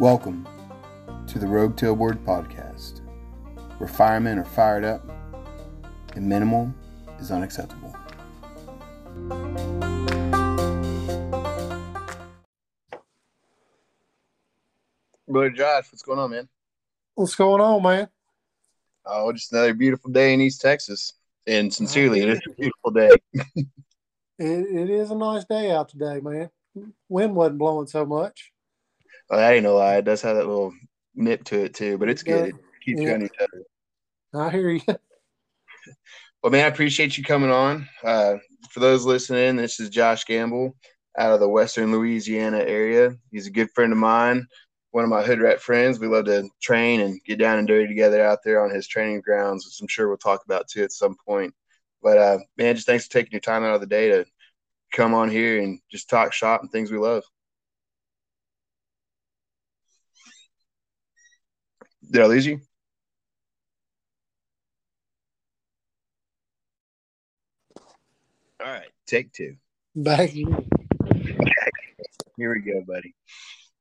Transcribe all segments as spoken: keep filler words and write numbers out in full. Welcome to the Rogue Tailboard Podcast, where firemen are fired up and minimal is unacceptable. Brother Josh, what's going on, man? What's going on, man? Oh, just another beautiful day in East Texas. And sincerely, it is a beautiful day. it, it is a nice day out today, man. Wind wasn't blowing so much. Oh, that ain't no lie. It does have that little nip to it, too, but it's good. It keeps yeah. you on each other. I hear you. Well, man, I appreciate you coming on. Uh, for those listening, this is Josh Gamble out of the Western Louisiana area. He's a good friend of mine, one of my hood rat friends. We love to train and get down and dirty together out there on his training grounds, which I'm sure we'll talk about, too, at some point. But, uh, man, just thanks for taking your time out of the day to come on here and just talk shop and things we love. Did I lose you? All right, take two. Back. Here we go, buddy.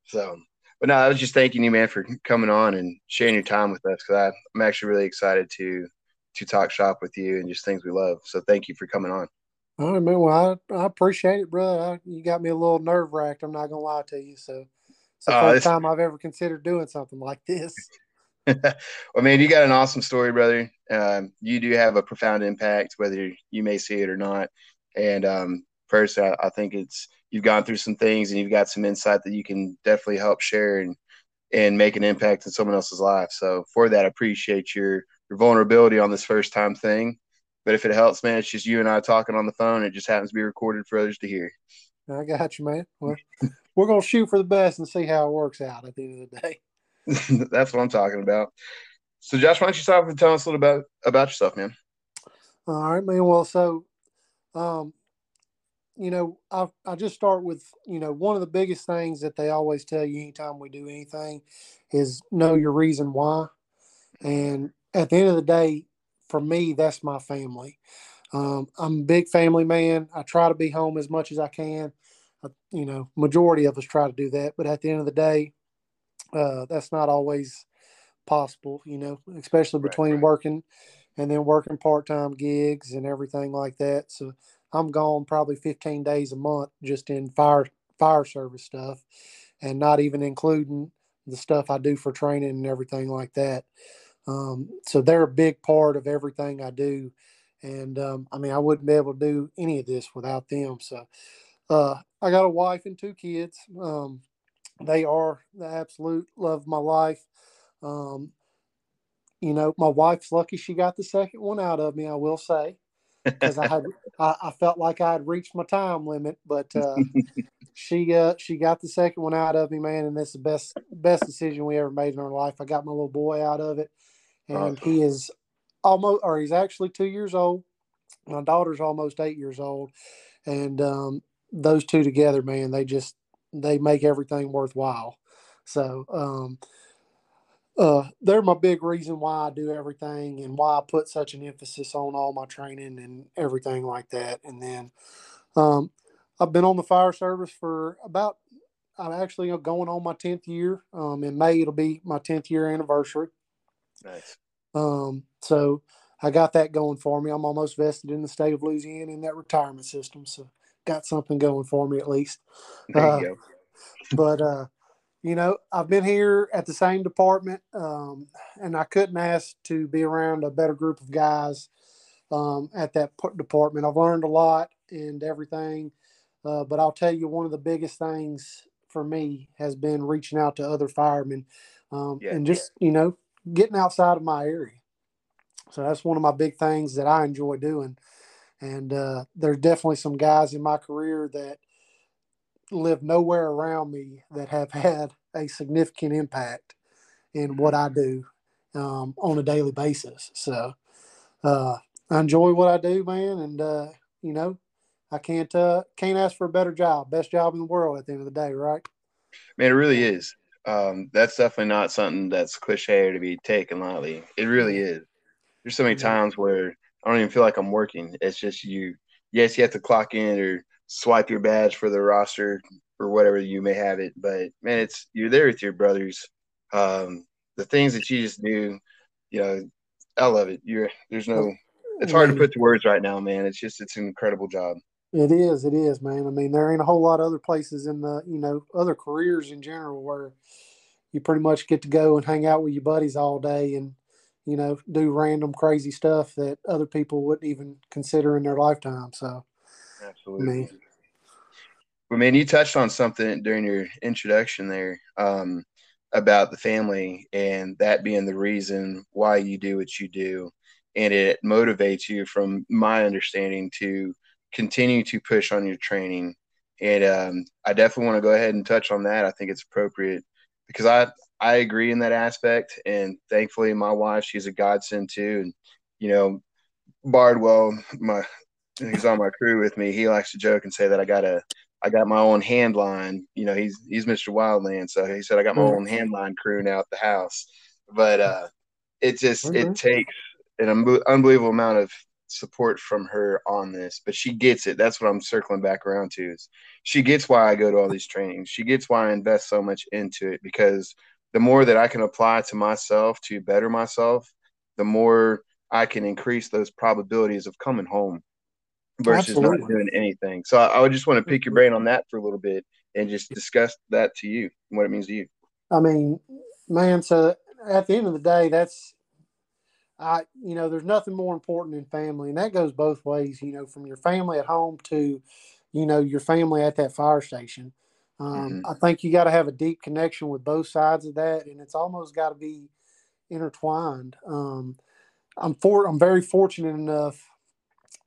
So, but no, I was just thanking you, man, for coming on and sharing your time with us, because I'm actually really excited to to talk shop with you and just things we love. So thank you for coming on. All right, man. Well, I, I appreciate it, brother. I, you got me a little nerve-wracked. I'm not going to lie to you, so it's the uh, first time I've ever considered doing something like this. Well, man, you got an awesome story, brother. Um, you do have a profound impact, whether you may see it or not. And um, first, I, I think it's you've gone through some things and you've got some insight that you can definitely help share and and make an impact in someone else's life. So for that, I appreciate your, your vulnerability on this first time thing. But if it helps, man, it's just you and I talking on the phone. It just happens to be recorded for others to hear. I got you, man. Well, we're going to shoot for the best and see how it works out at the end of the day. That's what I'm talking about. So, Josh, why don't you start with telling us a little about, about yourself, man? All right, man. Well, so, um, you know, I I just start with, you know, one of the biggest things that they always tell you anytime we do anything is know your reason why. And at the end of the day, for me, that's my family. Um, I'm a big family man. I try to be home as much as I can. I, you know, majority of us try to do that. But at the end of the day, Uh, that's not always possible, you know, especially between right, right. working and then working part-time gigs and everything like that. So I'm gone probably fifteen days a month just in fire fire service stuff, and not even including the stuff I do for training and everything like that. Um, so they're a big part of everything I do. And, um, I mean, I wouldn't be able to do any of this without them. So uh, I got a wife and two kids. Um They are the absolute love of my life. Um, you know, my wife's lucky she got the second one out of me, I will say, because I had I, I felt like I had reached my time limit, but uh, she uh, she got the second one out of me, man, and that's the best best decision we ever made in our life. I got my little boy out of it, and right. he is almost, or he's actually two years old. My daughter's almost eight years old, and um, those two together, man, they just. They make everything worthwhile. So um, uh, they're my big reason why I do everything and why I put such an emphasis on all my training and everything like that. And then um, I've been on the fire service for about, I'm actually going on my tenth year. Um, in May, it'll be my tenth year anniversary. Nice. Um, so I got that going for me. I'm almost vested in the state of Louisiana in that retirement system. So got something going for me at least. There you uh, go. But, uh, you know, I've been here at the same department, um, and I couldn't ask to be around a better group of guys um, at that department. I've learned a lot and everything, uh, but I'll tell you one of the biggest things for me has been reaching out to other firemen um, yeah, and just, yeah. you know, getting outside of my area. So that's one of my big things that I enjoy doing. And uh, there's definitely some guys in my career that live nowhere around me that have had a significant impact in what I do um, on a daily basis. So uh, I enjoy what I do, man. And, uh, you know, I can't uh, can't ask for a better job. Best job in the world at the end of the day, right? Man, it really is. Um, that's definitely not something that's cliche or to be taken lightly. It really is. There's so many times where I don't even feel like I'm working. It's just you. Yes, you have to clock in or swipe your badge for the roster or whatever you may have it. But man, it's, you're there with your brothers. Um, the things that you just do, you know, I love it. You're, there's no, it's hard to put to words right now, man. It's just, it's an incredible job. It is, it is, man. I mean, there ain't a whole lot of other places in the, you know, other careers in general where you pretty much get to go and hang out with your buddies all day and, you know, do random crazy stuff that other people wouldn't even consider in their lifetime. So, absolutely. I mean, well, man, you touched on something during your introduction there um, about the family and that being the reason why you do what you do. And it motivates you, from my understanding, to continue to push on your training. And um, I definitely want to go ahead and touch on that. I think it's appropriate because I, I agree in that aspect. And thankfully, my wife, she's a godsend too. And, you know, Bardwell, my, he's on my crew with me. He likes to joke and say that I got a, I got my own hand line. You know, he's, he's Mister Wildland. So he said, I got my mm-hmm. own hand line crew now at the house, but uh, it just, mm-hmm. it takes an un- unbelievable amount of support from her on this, but she gets it. That's what I'm circling back around to, is she gets why I go to all these trainings. She gets why I invest so much into it, because the more that I can apply to myself to better myself, the more I can increase those probabilities of coming home versus Absolutely. Not doing anything. So I, I would just want to pick your brain on that for a little bit and just discuss that to you and what it means to you. I mean, man, so at the end of the day, that's, I, you know, there's nothing more important than family, and that goes both ways, you know, from your family at home to, you know, your family at that fire station. Um, mm-hmm. I think you got to have a deep connection with both sides of that, and it's almost got to be intertwined. Um, I'm for, I'm very fortunate enough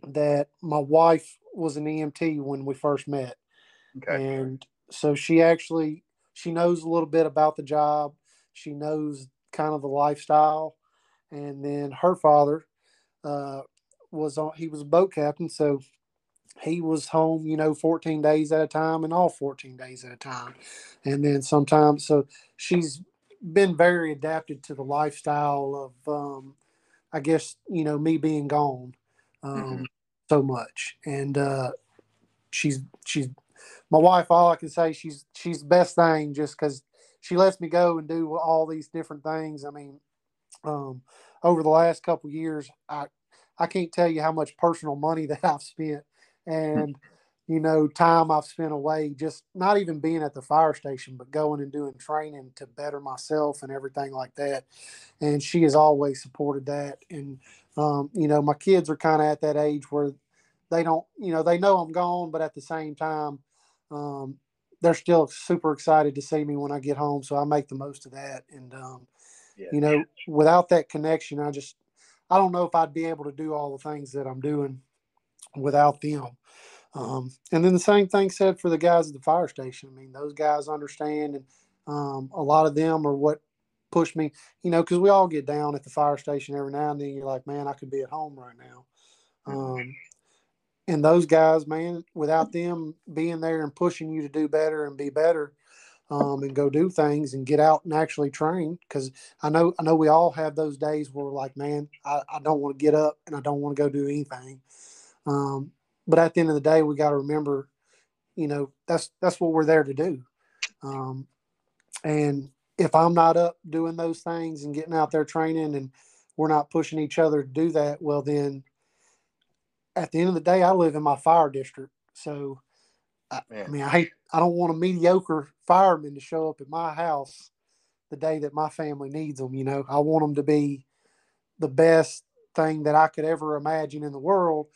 that my wife was an E M T when we first met. Okay. And so she actually, she knows a little bit about the job. She knows kind of the lifestyle. And then her father uh, was on, he was a boat captain. So he was home, you know, fourteen days at a time, and all fourteen days at a time. And then sometimes, so she's been very adapted to the lifestyle of, um, I guess, you know, me being gone um, mm-hmm. so much. And uh, she's, she's my wife, all I can say, she's, she's the best thing, just 'cause she lets me go and do all these different things. I mean, Um, over the last couple of years, I, I can't tell you how much personal money that I've spent and, you know, time I've spent away, just not even being at the fire station, but going and doing training to better myself and everything like that. And she has always supported that. And, um, you know, my kids are kind of at that age where they don't, you know, they know I'm gone, but at the same time, um, they're still super excited to see me when I get home. So I make the most of that. And, um, Yeah. You know, without that connection, I just, I don't know if I'd be able to do all the things that I'm doing without them. Um, and then the same thing said for the guys at the fire station. I mean, those guys understand, and um, a lot of them are what pushed me, you know, because we all get down at the fire station every now and then. You're like, man, I could be at home right now. Um, and those guys, man, without them being there and pushing you to do better and be better, Um, and go do things and get out and actually train. Because I know I know we all have those days where we're like, man, I, I don't want to get up and I don't want to go do anything. Um, but at the end of the day, we got to remember, you know, that's that's what we're there to do. Um, and if I'm not up doing those things and getting out there training, and we're not pushing each other to do that, well, then at the end of the day, I live in my fire district. So, I, I mean, I hate, I don't want a mediocre fireman to show up at my house the day that my family needs them. You know, I want them to be the best thing that I could ever imagine in the world.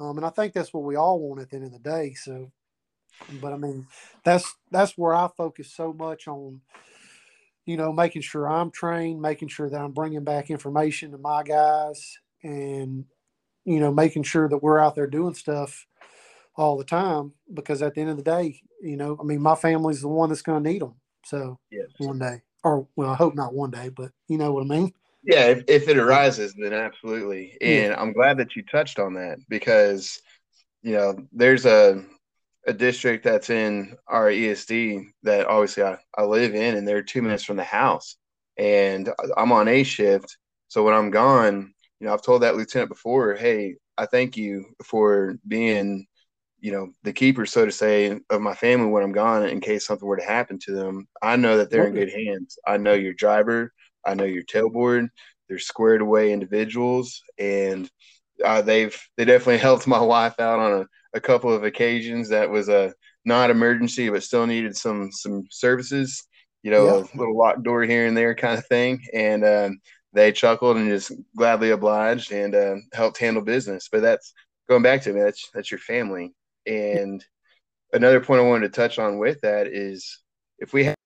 Um, and I think that's what we all want at the end of the day. So, but I mean, that's, that's where I focus so much on, you know, making sure I'm trained, making sure that I'm bringing back information to my guys, and, you know, making sure that we're out there doing stuff all the time, because at the end of the day, you know, I mean, my family's the one that's going to need them. So yes. one day, or well, I hope not one day, but you know what I mean? Yeah. If, if it arises, then absolutely. And yeah. I'm glad that you touched on that, because, you know, there's a, a district that's in our E S D that obviously I, I live in, and they're two minutes from the house, and I'm on A shift. So when I'm gone, you know, I've told that lieutenant before, hey, I thank you for being you know, the keeper, so to say, of my family when I'm gone, in case something were to happen to them. I know that they're in good hands. I know your driver. I know your tailboard. They're squared away individuals, and uh, they've they definitely helped my wife out on a, a couple of occasions that was a not emergency, but still needed some some services. You know, yeah. A little locked door here and there kind of thing, and uh, they chuckled and just gladly obliged and uh, helped handle business. But that's going back to me. That's that's your family. And another point I wanted to touch on with that is if we have,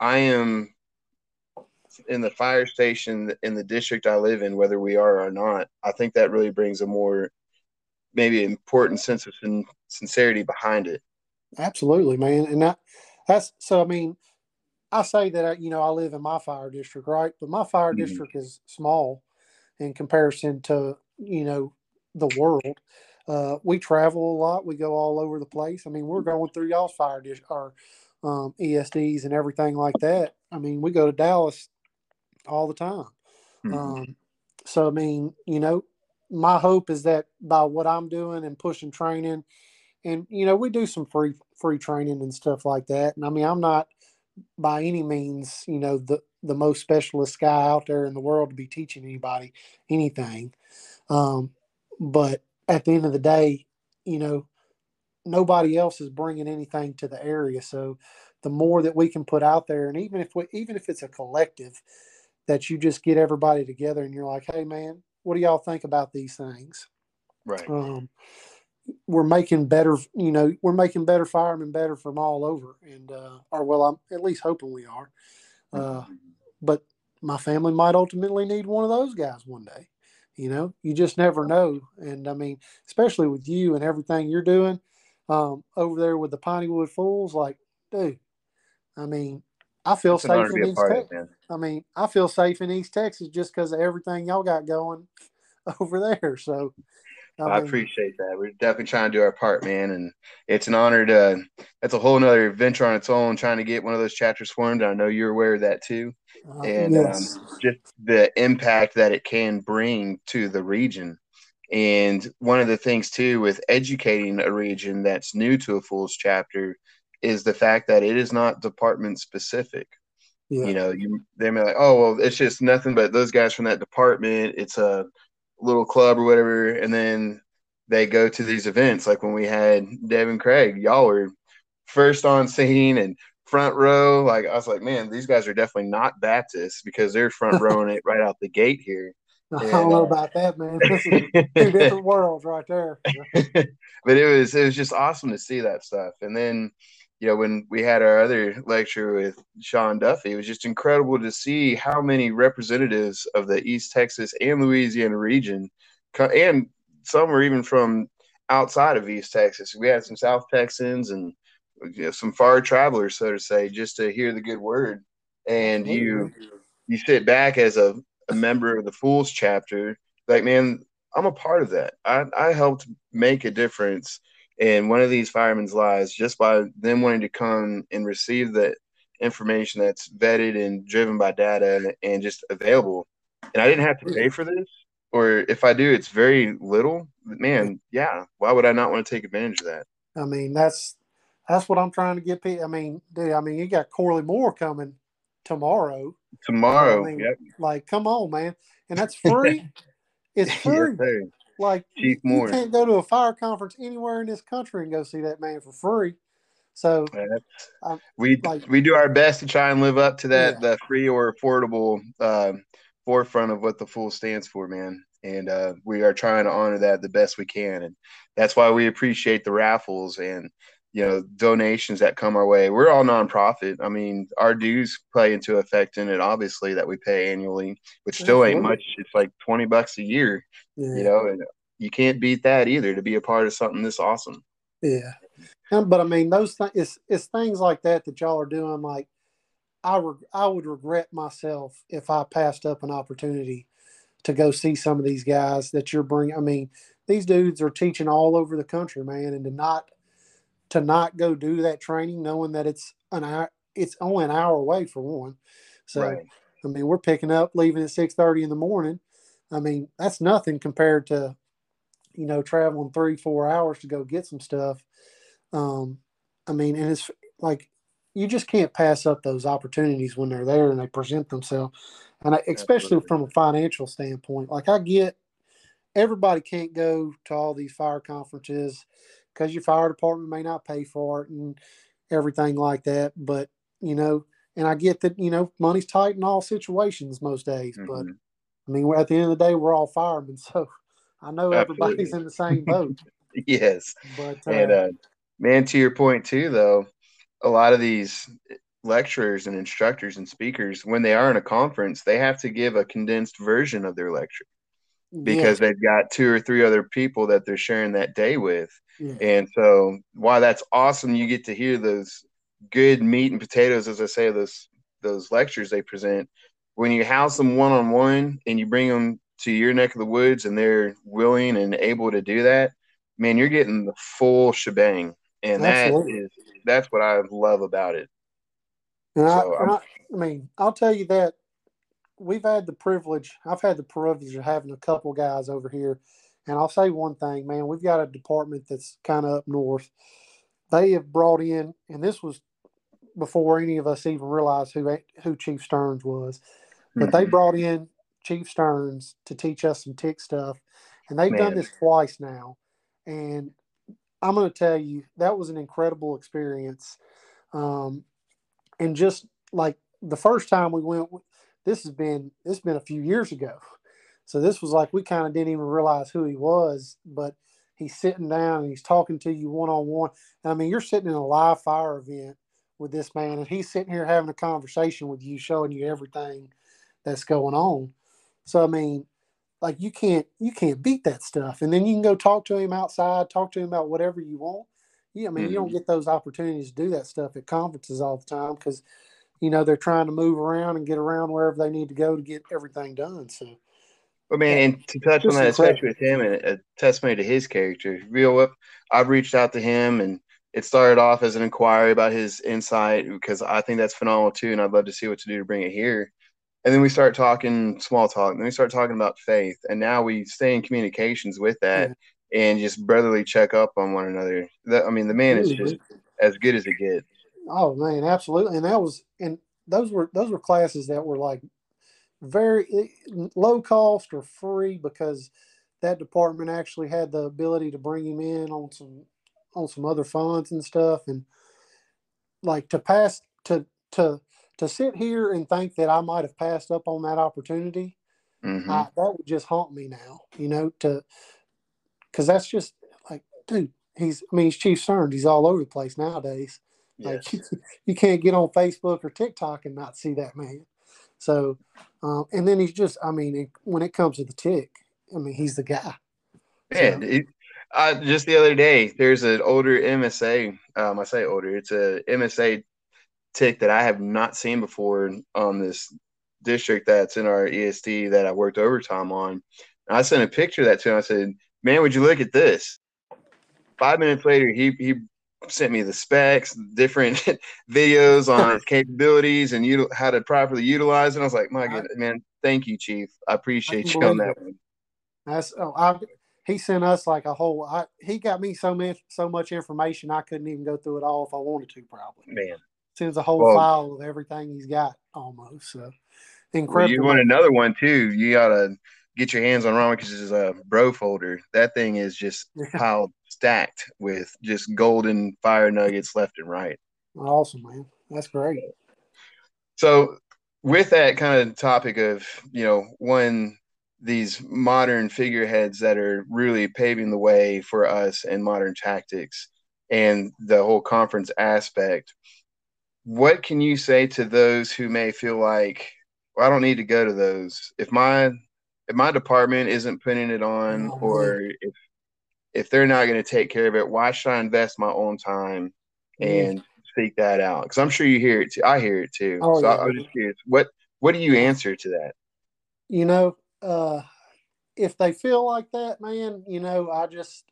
I am in the fire station in the district I live in, whether we are or not, I think that really brings a more maybe important sense of sin- sincerity behind it. Absolutely, man. And I, that's, so, I mean, I say that, I, you know, I live in my fire district, right? But my fire mm-hmm. district is small in comparison to, you know, the world. Uh, we travel a lot. We go all over the place. I mean, we're going through y'all's fire dish, our um, E S Ds and everything like that. I mean, we go to Dallas all the time. Mm-hmm. Um, so, I mean, you know, my hope is that by what I'm doing and pushing training, and, you know, we do some free free training and stuff like that. And, I mean, I'm not by any means, you know, the, the most specialist guy out there in the world to be teaching anybody anything. Um, but at the end of the day, you know, nobody else is bringing anything to the area. So the more that we can put out there, and even if we, even if it's a collective, that you just get everybody together and you're like, hey, man, what do y'all think about these things? Right. Um, we're making better, you know, we're making better firemen better from all over. And, uh, or, well, I'm at least hoping we are. Uh, but my family might ultimately need one of those guys one day. You know, you just never know. And I mean, especially with you and everything you're doing um, over there with the Pineywood Fools, like, dude, I mean, I feel it's safe in East Texas. I mean, I feel safe in East Texas just because of everything y'all got going over there. So I, I mean, appreciate that. We're definitely trying to do our part, man. And it's an honor to, that's a whole nother venture on its own, trying to get one of those chapters formed. I know you're aware of that too. Uh, and yes. um, just the impact that it can bring to the region. And one of the things too, with educating a region that's new to a Fools chapter is the fact that it is not department specific. Yeah. You know, you, they may be like, oh, well, it's just nothing but those guys from that department. It's a little club or whatever. And then they go to these events. Like when we had Devin Craig, y'all were first on scene and front row. Like, I was like, man, these guys are definitely not Baptists because they're front rowing it right out the gate here. I don't and, know uh, about that, man. This is two different worlds right there. But it was, it was just awesome to see that stuff. And then, you know, when we had our other lecture with Sean Duffy, it was just incredible to see how many representatives of the East Texas and Louisiana region, and some were even from outside of East Texas. We had some South Texans and, you know, some far travelers, so to say, just to hear the good word. And you you sit back as a, a member of the Fools chapter, like, man, I'm a part of that. I, I helped make a difference in one of these firemen's lives just by them wanting to come and receive the information that's vetted and driven by data and just available. And I didn't have to pay for this, or if I do, it's very little. Man, yeah, why would I not want to take advantage of that? I mean, that's that's what I'm trying to get people. I mean, dude, I mean, you got Corley Moore coming tomorrow. Tomorrow, I mean, yep. Like, come on, man. And that's free. It's free. Yes, like, Chief Moore. You can't go to a fire conference anywhere in this country and go see that man for free. So uh, we like, we do our best to try and live up to that, yeah. The free or affordable uh, forefront of what the Fool stands for, man. And uh, we are trying to honor that the best we can. And that's why we appreciate the raffles and, you know, donations that come our way. We're all nonprofit. I mean, our dues play into effect in it, obviously, that we pay annually, which still ain't much. It's like twenty bucks a year, yeah. You know, and you can't beat that either to be a part of something this awesome. Yeah. But I mean, those things, it's, it's things like that that y'all are doing. Like, I, re- I would regret myself if I passed up an opportunity to go see some of these guys that you're bringing. I mean, these dudes are teaching all over the country, man, and to not, to not go do that training, knowing that it's an hour, it's only an hour away for one. So, right. I mean, we're picking up, leaving at six thirty in the morning. I mean, that's nothing compared to you know, traveling three, four hours to go get some stuff. Um, I mean, and it's like, you just can't pass up those opportunities when they're there and they present themselves. And I, especially Absolutely. From a financial standpoint, like I get, everybody can't go to all these fire conferences because your fire department may not pay for it and everything like that. But, you know, and I get that, you know, money's tight in all situations most days, mm-hmm. but I mean, at the end of the day, we're all firemen. So I know Absolutely. Everybody's in the same boat. Yes. But, uh, and uh, man, to your point too, though, a lot of these lecturers and instructors and speakers, when they are in a conference, they have to give a condensed version of their lecture. Because yeah. they've got two or three other people that they're sharing that day with. Yeah. And so while that's awesome, you get to hear those good meat and potatoes, as I say, those those lectures they present. When you house them one-on-one and you bring them to your neck of the woods and they're willing and able to do that, man, you're getting the full shebang. And Absolutely. that is that's what I love about it. And so I, I, I mean, I'll tell you that. We've had the privilege, I've had the privilege of having a couple guys over here. And I'll say one thing, man, we've got a department that's kind of up north. They have brought in, and this was before any of us even realized who who Chief Stearns was, but they brought in Chief Stearns to teach us some tick stuff. And they've man. done this twice now. And I'm going to tell you, that was an incredible experience. Um, and just like the first time we went, This has been this has been a few years ago. So this was like we kind of didn't even realize who he was, but he's sitting down and he's talking to you one-on-one. I mean, you're sitting in a live fire event with this man, and he's sitting here having a conversation with you, showing you everything that's going on. So, I mean, like you can't you can't beat that stuff. And then you can go talk to him outside, talk to him about whatever you want. Yeah, I mean, mm-hmm. you don't get those opportunities to do that stuff at conferences all the time because – you know, they're trying to move around and get around wherever they need to go to get everything done. So, well, man, and to touch on that, especially with him and a testimony to his character, real up, I've reached out to him and it started off as an inquiry about his insight because I think that's phenomenal too. And I'd love to see what to do to bring it here. And then we start talking small talk and then we start talking about faith. And now we stay in communications with that yeah. and just brotherly check up on one another. That, I mean, the man Absolutely. Is just as good as it gets. Oh man, absolutely. And that was, and those were, those were classes that were like very low cost or free because that department actually had the ability to bring him in on some, on some other funds and stuff. And like to pass, to, to, to sit here and think that I might've passed up on that opportunity. Mm-hmm. I, that would just haunt me now, you know, to, cause that's just like, dude, he's, I mean, he's Chief Stearns. He's all over the place nowadays. Like yes. you, you can't get on Facebook or TikTok and not see that man. So, um, and then he's just, I mean, when it comes to the tick, I mean, he's the guy. Man, so. it, I, just the other day, there's an older M S A. Um, I say older, it's a M S A tick that I have not seen before on this district that's in our E S D that I worked overtime on. And I sent a picture of that to him. I said, man, would you look at this? Five minutes later, he, he, sent me the specs, different videos on its capabilities and util- how to properly utilize it. I was like, my goodness, man, thank you, Chief. I appreciate I you on that it. one. That's oh, I, he sent us like a whole. I, he got me so much, so much information I couldn't even go through it all if I wanted to. Probably, man, sends a whole well, file of everything he's got almost. So incredible. Well, you want another one too? You gotta get your hands on Ron because it's a bro folder. That thing is just piled. Stacked with just golden fire nuggets left and right. Awesome, man. That's great. So with that kind of topic of, you know, one, these modern figureheads that are really paving the way for us and modern tactics and the whole conference aspect, what can you say to those who may feel like, well, I don't need to go to those. If my, if my department isn't putting it on oh, or man. if, If they're not going to take care of it, why should I invest my own time and mm. seek that out? Because I'm sure you hear it too. I hear it too. Oh, so yeah. I, I'm just curious, what what do you answer to that? You know, uh, if they feel like that, man, you know, I just,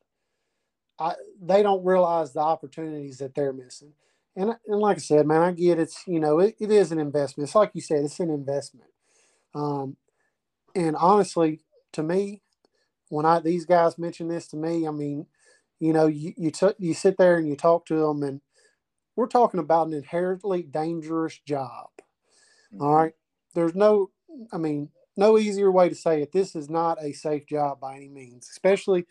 I they don't realize the opportunities that they're missing. And and like I said, man, I get it's you know it, it is an investment. It's like you said, it's an investment. Um, and honestly, to me. when I these guys mentioned this to me, I mean, you know, you you, t- you sit there and you talk to them, and we're talking about an inherently dangerous job. Mm-hmm. All right. There's no, I mean, no easier way to say it. This is not a safe job by any means, especially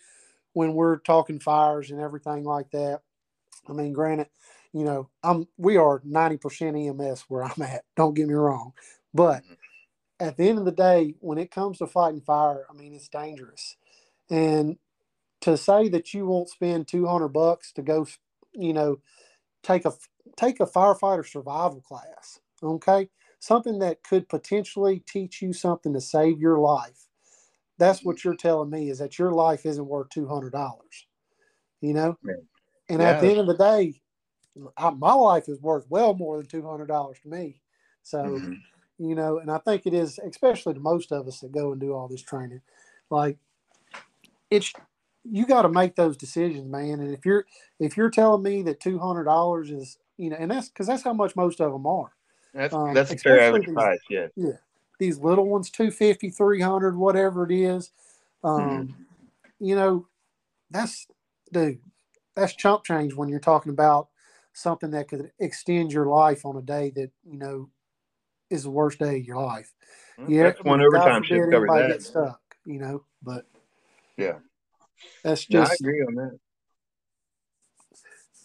when we're talking fires and everything like that. I mean, granted, you know, I'm, we are ninety percent E M S where I'm at. Don't get me wrong. But at the end of the day, when it comes to fighting fire, I mean, it's dangerous. And to say that you won't spend two hundred bucks to go, you know, take a, take a firefighter survival class. Okay. Something that could potentially teach you something to save your life. That's what you're telling me, is that your life isn't worth two hundred dollars, you know? Yeah. And yeah. At the end of the day, I, my life is worth well more than two hundred dollars to me. So, mm-hmm. you know, and I think it is, especially to most of us that go and do all this training, like it's, you got to make those decisions, man. And if you're, if you're telling me that two hundred dollars is, you know, and that's because that's how much most of them are. That's, um, that's a fair average these, price, yeah. Yeah. These little ones, two fifty, three hundred, whatever it is. Um, mm-hmm. You know, that's, dude, that's chump change when you're talking about something that could extend your life on a day that, you know, is the worst day of your life. Mm-hmm. Yeah. That's one overtime shift covered that. Gets stuck, you know, but. Yeah. That's just. No, I agree on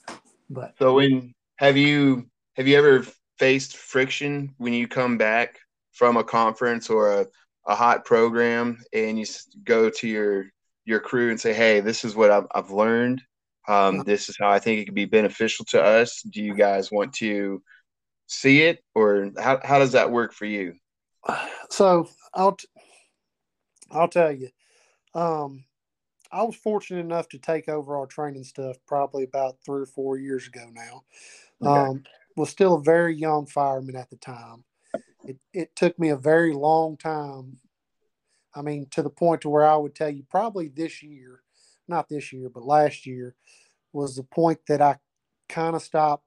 that. But. So when, have you, have you ever faced friction when you come back from a conference or a, a hot program and you go to your, your crew and say, hey, this is what I've, I've learned. Um, this is how I think it could be beneficial to us. Do you guys want to see it, or how, how does that work for you? So I'll, t- I'll tell you, um, I was fortunate enough to take over our training stuff probably about three or four years ago now. Okay. Um, was still a very young fireman at the time. It, it took me a very long time. I mean, to the point to where I would tell you probably this year, not this year, but last year was the point that I kind of stopped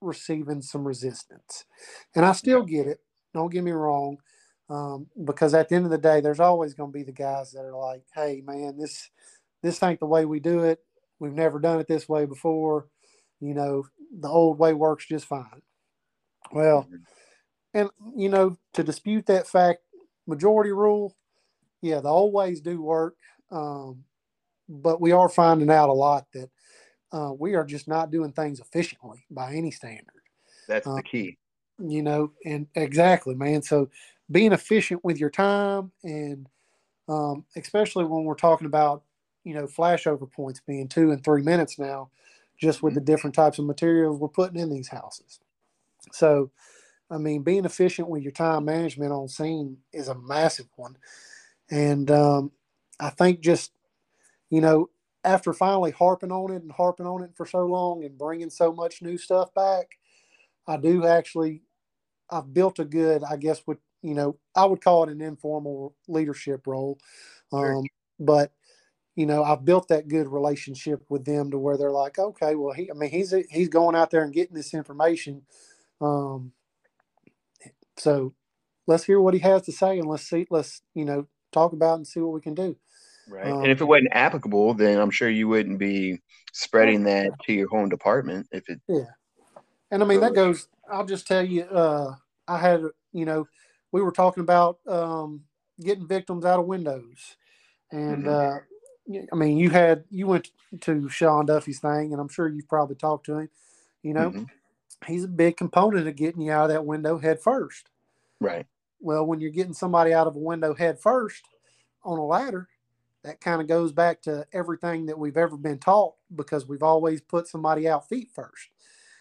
receiving some resistance. And I still get it. Don't get me wrong. Um, because at the end of the day, there's always going to be the guys that are like, hey man, this, this ain't the way we do it. We've never done it this way before. You know, the old way works just fine. Well, and, you know, to dispute that fact, majority rule, yeah, the old ways do work. Um, but we are finding out a lot that uh, we are just not doing things efficiently by any standard. That's um, the key. You know, and exactly, man. So being efficient with your time, and um, especially when we're talking about, you know, flashover points being two and three minutes now, just with the different types of materials we're putting in these houses. So, I mean, being efficient with your time management on scene is a massive one. And um, I think just, you know, after finally harping on it and harping on it for so long and bringing so much new stuff back, I do actually, I've built a good, I guess, what, you know, I would call it an informal leadership role. Um, sure. But you know, I've built that good relationship with them to where they're like, okay, well, he, I mean, he's, he's going out there and getting this information. Um, so let's hear what he has to say, and let's see, let's, you know, talk about and see what we can do. Right. Um, and if it wasn't applicable, then I'm sure you wouldn't be spreading that to your home department if it. Yeah. And I mean, that goes, I'll just tell you, uh, I had, you know, we were talking about um, getting victims out of windows, and, mm-hmm. uh, I mean, you had, you went to Sean Duffy's thing, and I'm sure you've probably talked to him, you know, mm-hmm. he's a big component of getting you out of that window head first. Right. Well, when you're getting somebody out of a window head first on a ladder, that kind of goes back to everything that we've ever been taught, because we've always put somebody out feet first,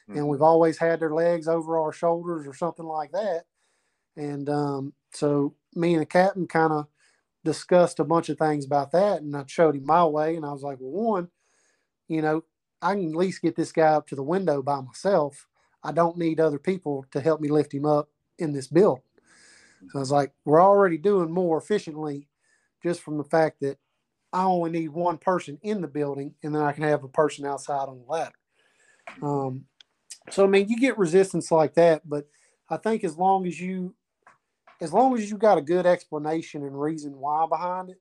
mm-hmm. and we've always had their legs over our shoulders or something like that. And um, so me and the captain kind of discussed a bunch of things about that, and I showed him my way, and I was like, well, one, you know, I can at least get this guy up to the window by myself. I don't need other people to help me lift him up in this build. So I was like, we're already doing more efficiently just from the fact that I only need one person in the building, and then I can have a person outside on the ladder. Um, so, I mean, you get resistance like that, but I think as long as you As long as you got a good explanation and reason why behind it,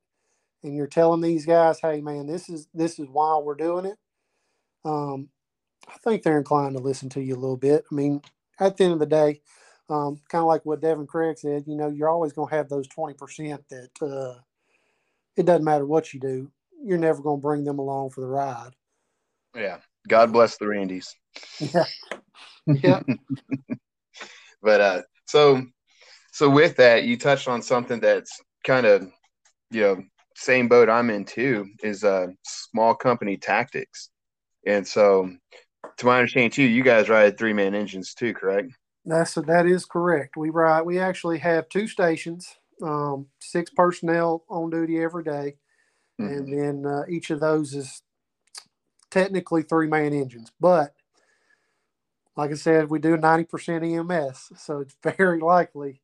and you're telling these guys, hey, man, this is this is why we're doing it, um, I think they're inclined to listen to you a little bit. I mean, at the end of the day, um, kind of like what Devin Craig said, you know, you're always going to have those twenty percent that uh, it doesn't matter what you do. You're never going to bring them along for the ride. Yeah. God bless the Randys. Yeah. Yeah. But uh, so so with that, you touched on something that's kind of, you know, same boat I'm in too, is uh, small company tactics. And so to my understanding too, you guys ride three-man engines too, correct? That's that is correct. We ride. We actually have two stations, um, six personnel on duty every day, mm-hmm. and then uh, each of those is technically three-man engines. But like I said, we do ninety percent E M S, so it's very likely,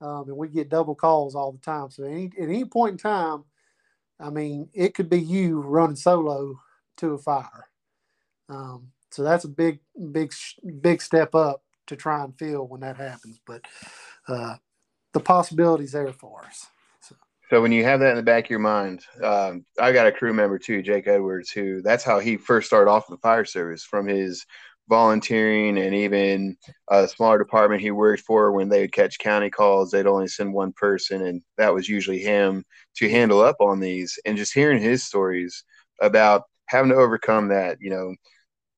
um, and we get double calls all the time. So at any, at any point in time, I mean, it could be you running solo to a fire. Um, so that's a big, big, big step up to try and feel when that happens. But uh, the possibility's there for us. So. so when you have that in the back of your mind, um, I got a crew member too, Jake Edwards, who that's how he first started off in the fire service, from his volunteering and even a smaller department he worked for. When they would catch county calls, they'd only send one person, and that was usually him to handle up on these. And just hearing his stories about having to overcome that, you know,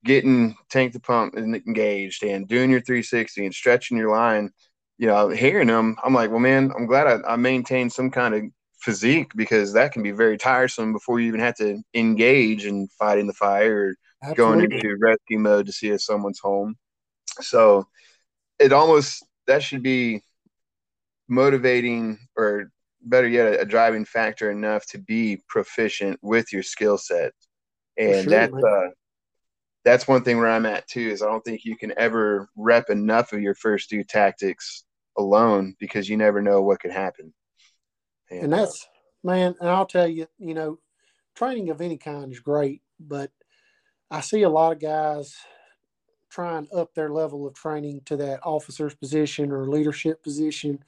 getting tank to pump and engaged and doing your three sixty and stretching your line, you know, hearing them, I'm like, well, man, I'm glad I, I maintained some kind of physique, because that can be very tiresome before you even have to engage and fight in the fire or Absolutely. Going into rescue mode to see if someone's home. So it almost, that should be motivating, or better yet, a, a driving factor enough to be proficient with your skill set. And sure, that's, uh, that's one thing where I'm at too, is I don't think you can ever rep enough of your first due tactics alone, because you never know what could happen. And, and that's, man, and I'll tell you, you know, training of any kind is great, but I see a lot of guys trying to up their level of training to that officer's position or leadership position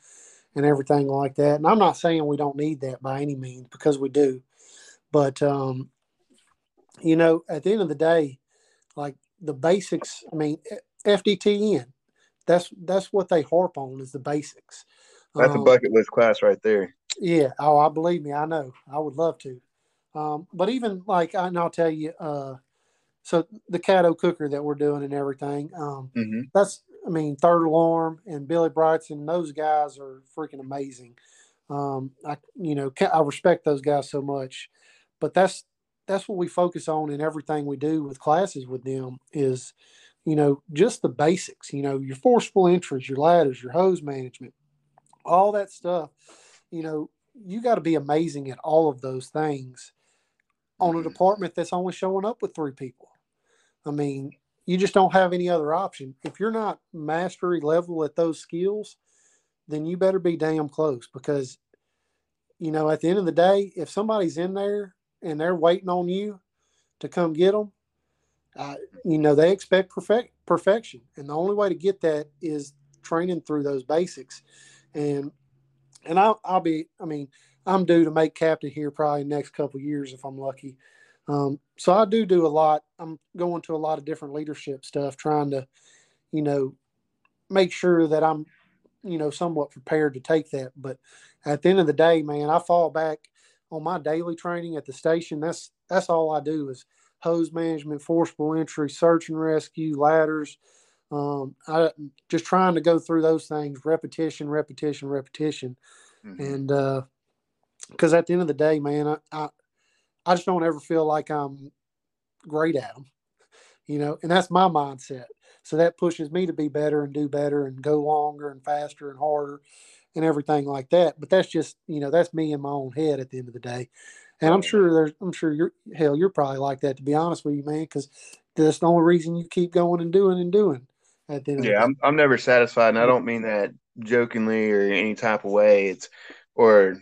and everything like that. And I'm not saying we don't need that by any means, because we do, but, um, you know, at the end of the day, like the basics, I mean, F D T N, that's that's what they harp on, is the basics. That's um, a bucket list class right there. Yeah. Oh, I believe me. I know. I would love to. Um, but even like, and I'll tell you, uh, so the Caddo Cooker that we're doing and everything, um, mm-hmm. that's, I mean, Third Alarm and Billy Brightson, those guys are freaking amazing. Um, I, you know, I respect those guys so much, but that's, that's what we focus on in everything we do with classes with them, is, you know, just the basics, you know, your forceful entries, your ladders, your hose management, all that stuff. You know, you got to be amazing at all of those things on a department that's only showing up with three people. I mean, you just don't have any other option. If you're not mastery level at those skills, then you better be damn close, because, you know, at the end of the day, if somebody's in there and they're waiting on you to come get them, uh, you know, they expect perfect perfection. And the only way to get that is training through those basics. And, and I'll, I'll be, I mean, I'm due to make captain here probably next couple of years if I'm lucky. Um, so I do do a lot. I'm going to a lot of different leadership stuff, trying to, you know, make sure that I'm, you know, somewhat prepared to take that. But at the end of the day, man, I fall back on my daily training at the station. That's that's all I do, is hose management, forcible entry, search and rescue, ladders. Um, I just trying to go through those things, repetition, repetition, repetition, mm-hmm. and because uh, at the end of the day, man, I, I I just don't ever feel like I'm great at them, you know, and that's my mindset. So that pushes me to be better and do better and go longer and faster and harder and everything like that. But that's just, you know, that's me in my own head at the end of the day. And I'm sure there's, I'm sure you're, hell, you're probably like that, to be honest with you, man, because that's the only reason you keep going and doing and doing at the end. Yeah, of the I'm, day. I'm never satisfied. And I don't mean that jokingly or any type of way. It's, or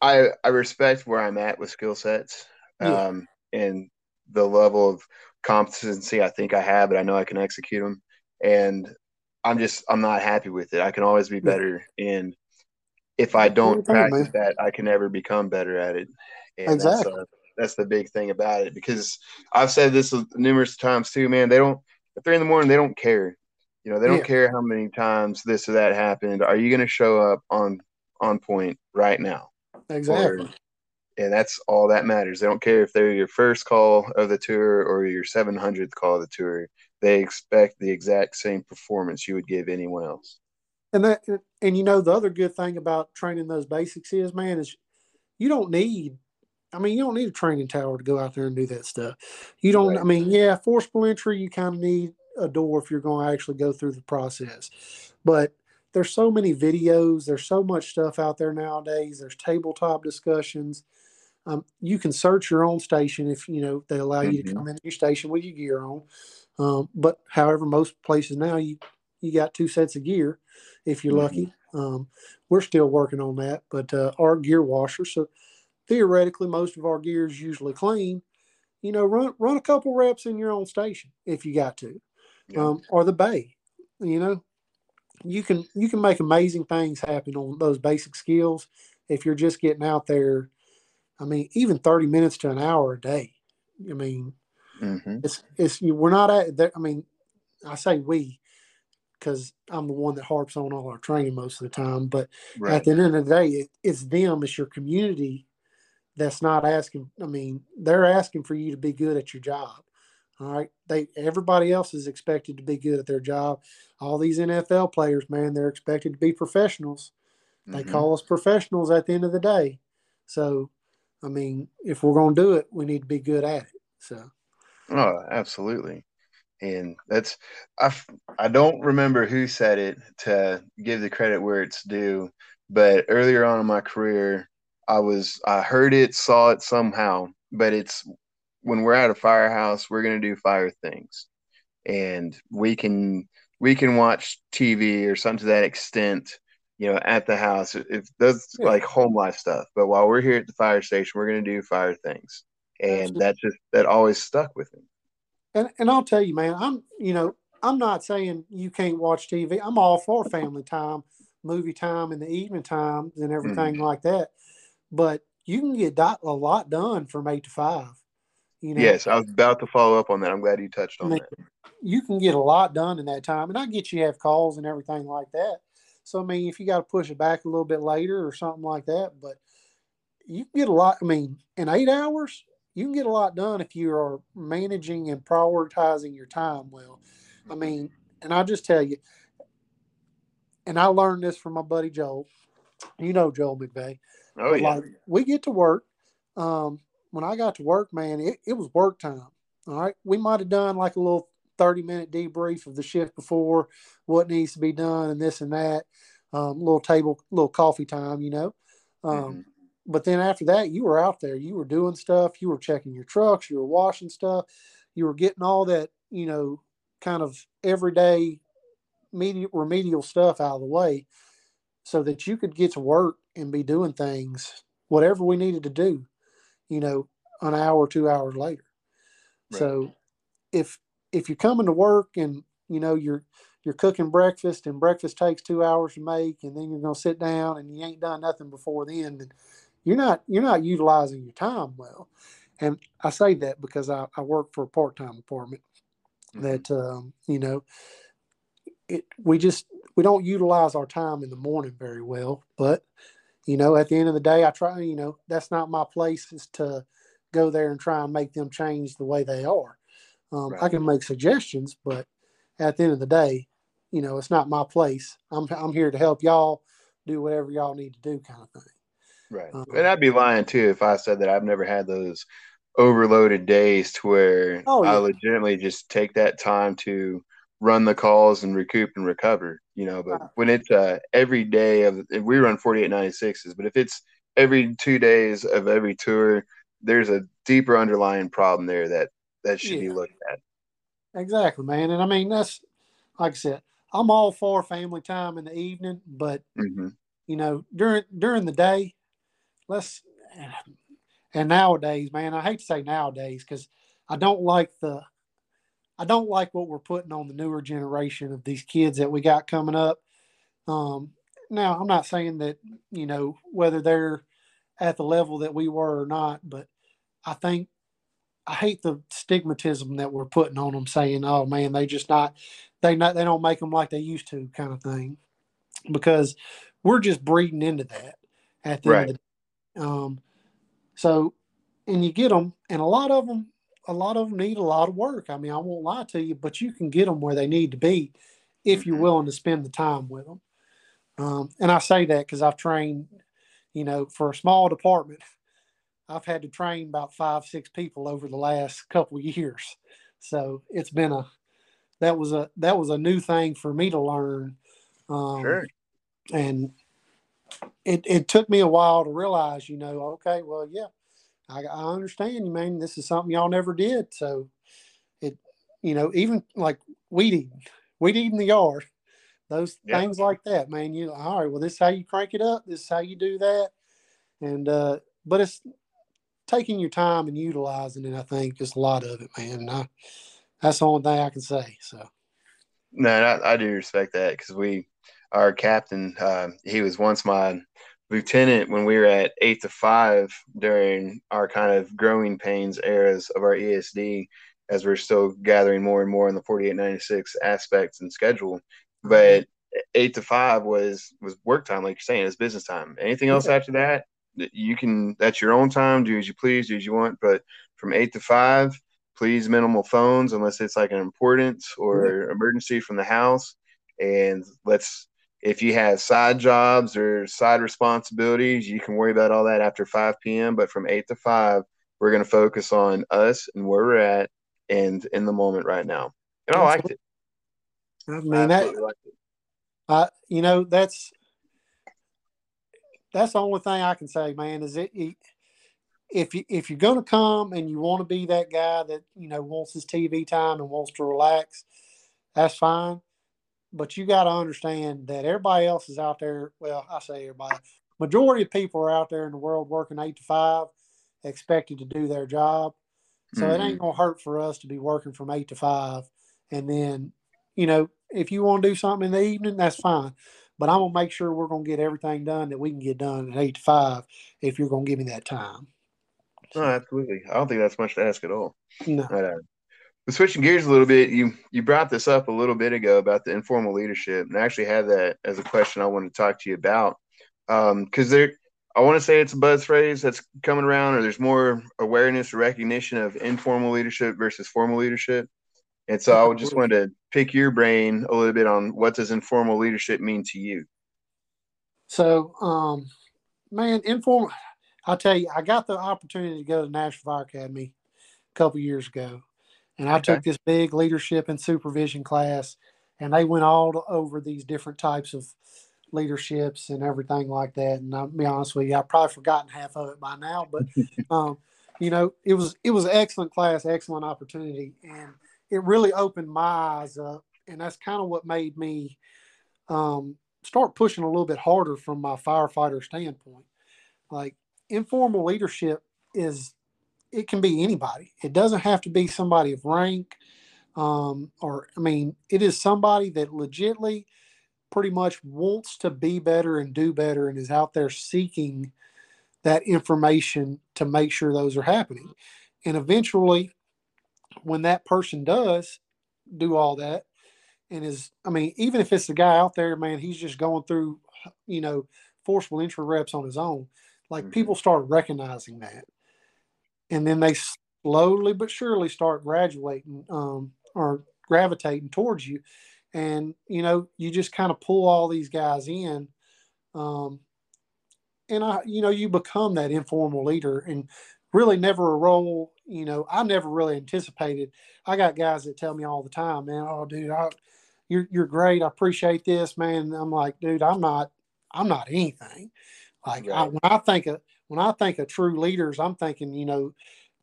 I, I respect where I'm at with skill sets, um, yeah. and the level of competency I think I have, but I know I can execute them. And I'm just, I'm not happy with it. I can always be better. And if I don't practice that, I can never become better at it. And exactly. That's, uh, that's the big thing about it, because I've said this numerous times too, man. They don't, at three in the morning, they don't care. You know, they don't yeah. care how many times this or that happened. Are you going to show up on on point right now? Exactly. Or, and that's all that matters. They don't care if they're your first call of the tour or your seven hundredth call of the tour. They expect the exact same performance you would give anyone else. And that, and you know, the other good thing about training those basics is, man, is you don't need, I mean, you don't need a training tower to go out there and do that stuff. You don't, right. I mean, yeah, forcible entry, you kind of need a door if you're going to actually go through the process. But there's so many videos. There's so much stuff out there nowadays. There's tabletop discussions. Um, you can search your own station if, you know, they allow mm-hmm. you to come into your station with your gear on. Um, but however, most places now you, you got two sets of gear if you're mm-hmm. lucky. Um, we're still working on that, but uh, our gear washer. So theoretically, most of our gear is usually clean. You know, run run a couple reps in your own station if you got to, yeah. um, or the bay. You know, you can you can make amazing things happen on those basic skills if you're just getting out there. I mean, even thirty minutes to an hour a day. I mean, mm-hmm. it's it's we're not at. I mean, I say we. Because I'm the one that harps on all our training most of the time. But right. at the end of the day, it, it's them, it's your community that's not asking. I mean, they're asking for you to be good at your job. All right. They everybody else is expected to be good at their job. All these N F L players, man, they're expected to be professionals. They mm-hmm. call us professionals at the end of the day. So, I mean, if we're going to do it, we need to be good at it. So, oh, absolutely. And that's, I, I don't remember who said it, to give the credit where it's due, but earlier on in my career, I was, I heard it, saw it somehow, but it's when we're at a firehouse, we're going to do fire things, and we can, we can watch T V or something to that extent, you know, at the house. If that's yeah. like home life stuff, but while we're here at the fire station, we're going to do fire things. And that just, that always stuck with me. And, and I'll tell you, man, I'm, you know, I'm not saying you can't watch T V. I'm all for family time, movie time in the evening time and everything mm-hmm. like that. But you can get do- a lot done from eight to five. You know? Yes, I was about to follow up on that. I'm glad you touched on I mean, that. You can get a lot done in that time. And I get you have calls and everything like that. So, I mean, if you got to push it back a little bit later or something like that, but you can get a lot. I mean, in eight hours, you can get a lot done if you are managing and prioritizing your time well. I mean, and I'll just tell you, and I learned this from my buddy Joel. You know Joel McVeigh. Oh, yeah. Like, we get to work. Um, when I got to work, man, it, it was work time. All right. We might have done like a little thirty-minute debrief of the shift before, what needs to be done and this and that, um, little table, little coffee time, you know. Um mm-hmm. But then after that, you were out there, you were doing stuff, you were checking your trucks, you were washing stuff, you were getting all that, you know, kind of everyday media, remedial stuff out of the way so that you could get to work and be doing things, whatever we needed to do, you know, an hour, two hours later. Right. So if, if you're coming to work and, you know, you're, you're cooking breakfast and breakfast takes two hours to make, and then you're going to sit down and you ain't done nothing before then, then You're not you're not utilizing your time well. And I say that because I, I work for a part-time apartment that, um, you know, it we just we don't utilize our time in the morning very well. But, you know, at the end of the day, I try, you know, that's not my place is to go there and try and make them change the way they are. Um, right. I can make suggestions, but at the end of the day, you know, it's not my place. I'm I'm here to help y'all do whatever y'all need to do kind of thing. Right. And I'd be lying too if I said that I've never had those overloaded days to where oh, yeah. I legitimately just take that time to run the calls and recoup and recover, you know. But wow. when it's uh, every day of, if we run forty-eight ninety-sixes, but if it's every two days of every tour, there's a deeper underlying problem there that, that should yeah. be looked at. Exactly, man. And I mean, that's like I said, I'm all for family time in the evening, but mm-hmm. you know, during, during the day, Let's and nowadays, man, I hate to say nowadays because I don't like the, I don't like what we're putting on the newer generation of these kids that we got coming up. Um, now, I'm not saying that, you know, whether they're at the level that we were or not. But I think I hate the stigmatism that we're putting on them, saying, oh man, they just not, they not, they don't make them like they used to, kind of thing, because we're just breeding into that at the right. end of the day. Um, so, and you get them, and a lot of them, a lot of them need a lot of work. I mean, I won't lie to you, but you can get them where they need to be if you're willing to spend the time with them. Um, and I say that because I've trained, you know, for a small department, I've had to train about five, six people over the last couple of years. So it's been a, that was a, that was a new thing for me to learn. Um, sure. And it, it took me a while to realize, you know, okay, well, yeah, I, I understand you, man. This is something y'all never did. So it, you know, even like weed eating, weed eating the yard. Those yeah. things like that, man. You all right? Well, this is how you crank it up. This is how you do that. And uh, but it's taking your time and utilizing it. I think just a lot of it, man. And I, that's the only thing I can say. So no, I, I do respect that, because we, our captain, uh, he was once my lieutenant when we were at eight to five during our kind of growing pains eras of our E S D, as we're still gathering more and more in the forty-eight ninety-six aspects and schedule. But eight to five was, was work time, like you're saying, it's business time. Anything else yeah. after that, you can, that's your own time. Do as you please, do as you want. But from eight to five, please minimal phones unless it's like an importance or mm-hmm. emergency from the house. And let's, if you have side jobs or side responsibilities, you can worry about all that after five p.m. But from eight to five, we're going to focus on us and where we're at and in the moment right now. And I liked it. I mean, that, uh, you know, that's, that's the only thing I can say, man, is it, it if you, if you're going to come and you want to be that guy that, you know, wants his T V time and wants to relax, that's fine. But you got to understand that everybody else is out there. Well, I say everybody, majority of people are out there in the world working eight to five, expected to do their job. So mm-hmm. it ain't going to hurt for us to be working from eight to five. And then, you know, if you want to do something in the evening, that's fine. But I'm going to make sure we're going to get everything done that we can get done at eight to five if you're going to give me that time. So. No, absolutely. I don't think that's much to ask at all. No. But, uh, but switching gears a little bit, you, you brought this up a little bit ago about the informal leadership, and I actually had that as a question I wanted to talk to you about. Um, because there, I want to say it's a buzz phrase that's coming around, or there's more awareness or recognition of informal leadership versus formal leadership. And so I just wanted to pick your brain a little bit on what does informal leadership mean to you? So, um, man, informal, I'll tell you, I got the opportunity to go to the National Fire Academy a couple years ago. And I okay. took this big leadership and supervision class, and they went all over these different types of leaderships and everything like that. And I'll be honest with you, I've probably forgotten half of it by now, but, um, you know, it was, it was an excellent class, excellent opportunity. And it really opened my eyes up, and that's kind of what made me um, start pushing a little bit harder from my firefighter standpoint. Like, informal leadership is, it can be anybody. It doesn't have to be somebody of rank um, or, I mean, it is somebody that legitimately pretty much wants to be better and do better and is out there seeking that information to make sure those are happening. And eventually, when that person does do all that and is, I mean, even if it's the guy out there, man, he's just going through, you know, forcible entry reps on his own, like mm-hmm. people start recognizing that. And then they slowly but surely start graduating um, or gravitating towards you. And, you know, you just kind of pull all these guys in um, and, I, you know, you become that informal leader. And really never a role, you know, I never really anticipated. I got guys that tell me all the time, man, oh, dude, I, you're, you're great. I appreciate this, man. And I'm like, dude, I'm not, I'm not anything. Like right. I, when I think of, when I think of true leaders, I'm thinking, you know,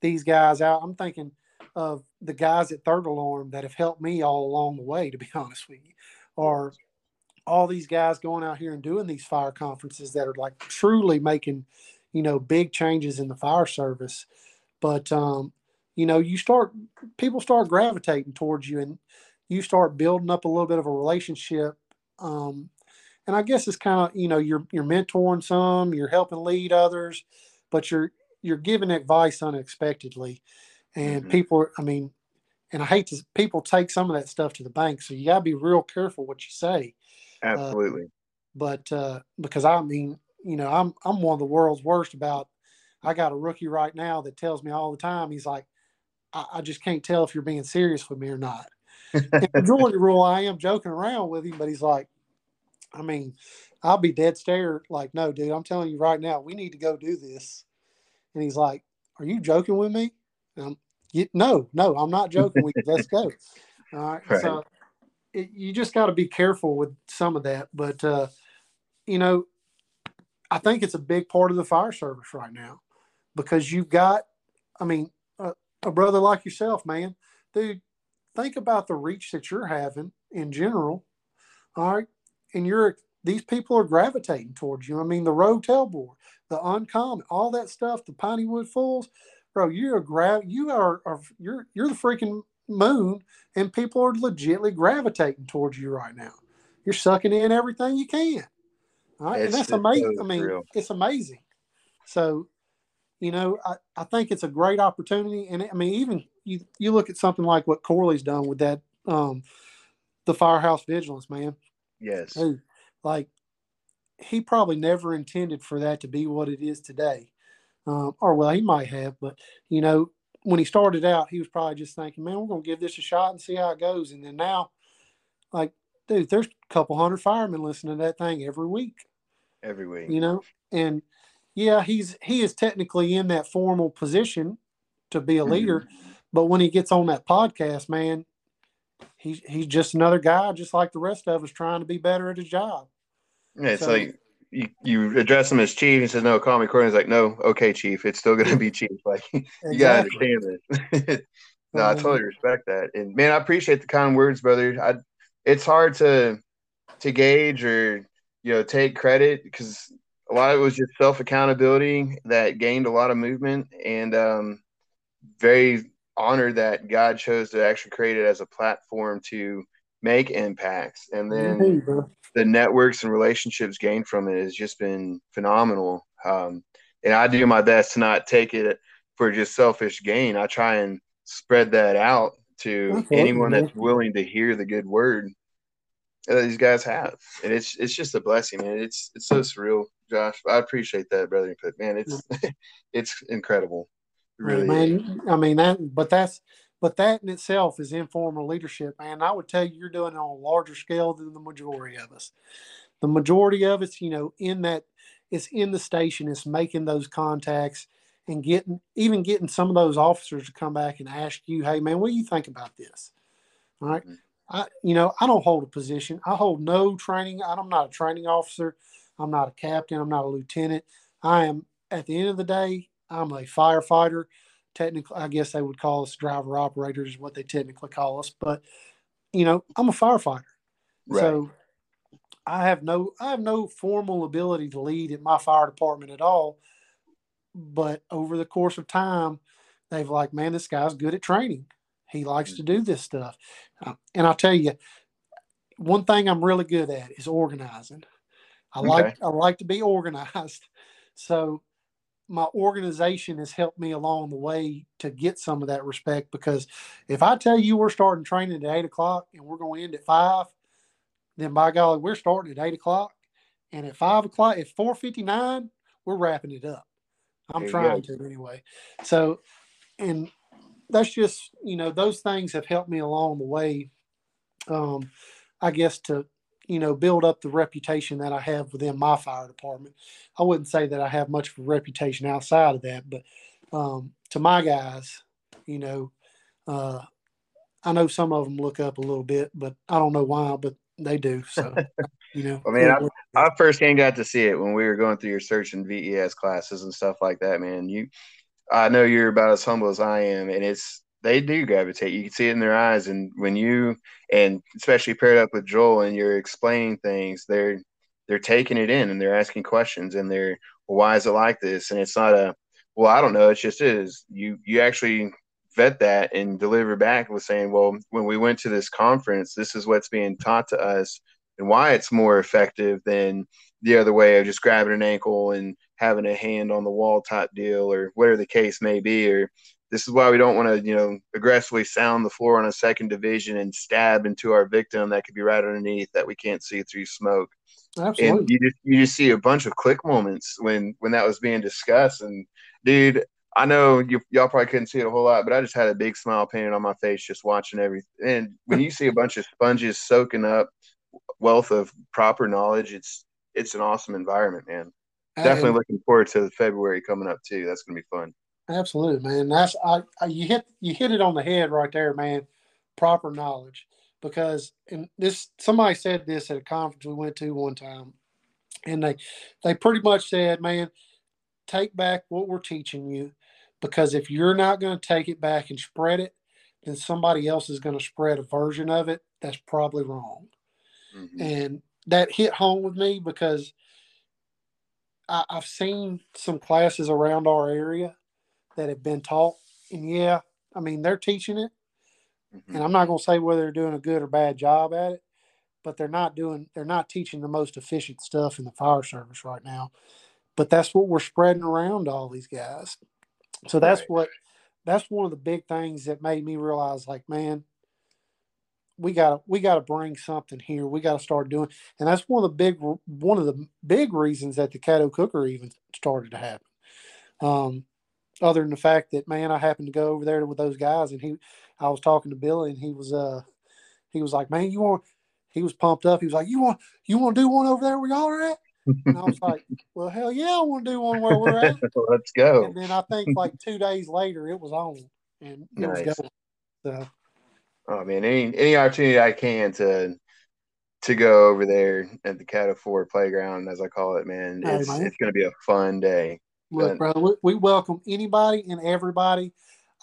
these guys out, I'm thinking of the guys at Third Alarm that have helped me all along the way, to be honest with you, or all these guys going out here and doing these fire conferences that are like truly making, you know, big changes in the fire service. But, um, you know, you start, people start gravitating towards you and you start building up a little bit of a relationship. Um, And I guess it's kind of, you know, you're you're mentoring some, you're helping lead others, but you're you're giving advice unexpectedly. And mm-hmm. people, I mean, and I hate to, people take some of that stuff to the bank. So you got to be real careful what you say. Absolutely. Uh, but uh, because I mean, you know, I'm I'm one of the world's worst about, I got a rookie right now that tells me all the time, he's like, I, I just can't tell if you're being serious with me or not. And majority rule, I am joking around with him, but he's like, I mean, I'll be dead stare like, no, dude, I'm telling you right now, we need to go do this. And he's like, are you joking with me? And I'm, you, no, no, I'm not joking with you. Let's go. All right. Right. So it, you just got to be careful with some of that. But, uh, you know, I think it's a big part of the fire service right now because you've got, I mean, a, a brother like yourself, man, dude, think about the reach that you're having in general. All right. And you're, these people are gravitating towards you. I mean, the Rogue Tailboard, the Uncommon, all that stuff, the Pineywood Fools, bro, you're a gra- you are, are, you're, you're the freaking moon, and people are legitimately gravitating towards you right now. You're sucking in everything you can. All right. It's, and that's amazing. So I mean, real. It's amazing. So, you know, I, I think it's a great opportunity. And it, I mean, even you, you look at something like what Corley's done with that, um, the Firehouse Vigilance, man. Yes. Dude, like he probably never intended for that to be what it is today. Um, or well, he might have, but you know, when he started out, he was probably just thinking, man, we're going to give this a shot and see how it goes. And then now, like, dude, there's a couple hundred firemen listening to that thing every week, every week, you know? And yeah, he's, he is technically in that formal position to be a leader, mm-hmm. but when he gets on that podcast, man, He's he's just another guy, just like the rest of us, trying to be better at his job. Yeah, it's so, like you, you address him as chief. He says, "No, call me Corey." He's like, "No, okay, chief. It's still going to be chief." Like exactly. You gotta understand it. No, um, I totally respect that, and man, I appreciate the kind words, brother. I it's hard to to gauge or you know take credit because a lot of it was just self accountability that gained a lot of movement, and um, very. honor that God chose to actually create it as a platform to make impacts. And then mm-hmm. the networks and relationships gained from it has just been phenomenal. Um, and I do my best to not take it for just selfish gain. I try and spread that out to okay. anyone that's willing to hear the good word that these guys have. And it's, it's just a blessing, man. It's, it's so surreal, Josh. I appreciate that, brother. But man, it's, it's incredible. Really, man. I mean that, but that's but that in itself is informal leadership, man. I would tell you, you're doing it on a larger scale than the majority of us. The majority of us, you know, in that it's in the station, it's making those contacts and getting even getting some of those officers to come back and ask you, hey, man, what do you think about this? All right, I, you know, I don't hold a position. I hold no training. I'm not a training officer. I'm not a captain. I'm not a lieutenant. I am at the end of the day. I'm a firefighter. Technically, I guess they would call us driver operators is what they technically call us. But, you know, I'm a firefighter. Right. So I have no I have no formal ability to lead at my fire department at all. But over the course of time, they've like, man, this guy's good at training. He likes mm-hmm. to do this stuff. Uh, and I'll tell you, one thing I'm really good at is organizing. I okay. like I like to be organized. So my organization has helped me along the way to get some of that respect, because if I tell you we're starting training at eight o'clock and we're going to end at five, then by golly, we're starting at eight o'clock. And at five o'clock, at four fifty-nine, we're wrapping it up. I'm there trying to anyway. So, and that's just, you know, those things have helped me along the way. Um, I guess to, you know, build up the reputation that I have within my fire department. I wouldn't say that I have much of a reputation outside of that, but um, to my guys, you know, uh, I know some of them look up a little bit, but I don't know why, but they do. So, you know, I mean, I, I firsthand got to see it when we were going through your search and V E S classes and stuff like that, man. You, I know you're about as humble as I am, and it's, they do gravitate. You can see it in their eyes. And when you, and especially paired up with Joel and you're explaining things, they're, they're taking it in and they're asking questions and they're, well, why is it like this? And it's not a, well, I don't know. It's just is you, you actually vet that and deliver back with saying, well, when we went to this conference, this is what's being taught to us. and why it's more effective than the other way of just grabbing an ankle and having a hand on the wall type deal or whatever the case may be. Or this is why we don't want to, you know, aggressively sound the floor on a second division and stab into our victim that could be right underneath that we can't see through smoke. Absolutely. And you just, you just see a bunch of click moments when, when that was being discussed. And dude, I know you, y'all probably couldn't see it a whole lot, but I just had a big smile painted on my face just watching everything. And when you see a bunch of sponges soaking up wealth of proper knowledge, it's it's an awesome environment, man. Definitely and, looking forward to February coming up too. That's gonna be fun. Absolutely, man. That's I, I you hit you hit it on the head right there, man. Proper knowledge, because and this somebody said this at a conference we went to one time, and they they pretty much said, man, take back what we're teaching you, because if you're not going to take it back and spread it, then somebody else is going to spread a version of it that's probably wrong. Mm-hmm. And that hit home with me, because I, I've seen some classes around our area that have been taught. And yeah, I mean, they're teaching it. Mm-hmm. And I'm not going to say whether they're doing a good or bad job at it, but they're not doing, they're not teaching the most efficient stuff in the fire service right now. But that's what we're spreading around to all these guys. So that's right. what, that's one of the big things that made me realize, like, man, we gotta, we gotta bring something here. We gotta start doing, and that's one of the big, one of the big reasons that the Caddo Cooker even started to happen. Um, other than the fact that, man, I happened to go over there with those guys, and he, I was talking to Billy, and he was, uh, he was like, man, you want, he was pumped up. He was like, you want, you want to do one over there where y'all are at? And I was like, well, hell yeah, I want to do one where we're at. Let's go. And then I think like two days later, it was on, and it nice. was going. So. Oh man, any any opportunity I can to to go over there at the Caddo Ford Playground, as I call it, man, oh, it's, it's going to be a fun day. Look, but, bro, we, we welcome anybody and everybody.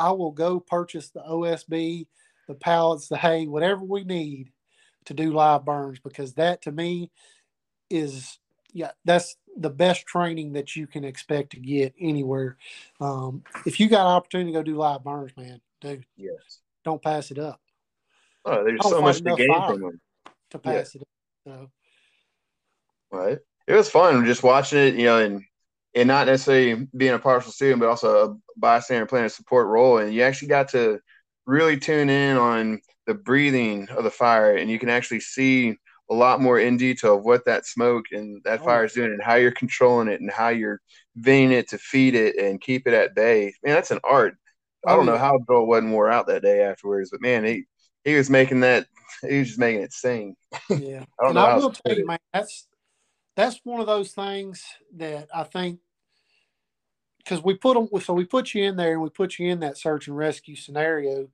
I will go purchase the O S B, the pallets, the hay, whatever we need to do live burns, because that to me is. Yeah, that's the best training that you can expect to get anywhere. Um, if you got an opportunity to go do live burns, man, dude, yes, don't pass it up. Oh, there's so much to gain from them. To pass yeah. it up. So. Right. It was fun just watching it, you know, and and not necessarily being a partial student, but also a bystander playing a support role. And you actually got to really tune in on the breathing of the fire, and you can actually see a lot more in detail of what that smoke and that oh. fire is doing, and how you're controlling it, and how you're venting it to feed it and keep it at bay. Man, that's an art. I don't oh, know yeah. how Joel wasn't wore out that day afterwards, but man, he, he was making that, he was just making it sing. Yeah. I don't and know I will tell you, man, that's, that's one of those things that I think, because we put them, so we put you in there and we put you in that search and rescue scenario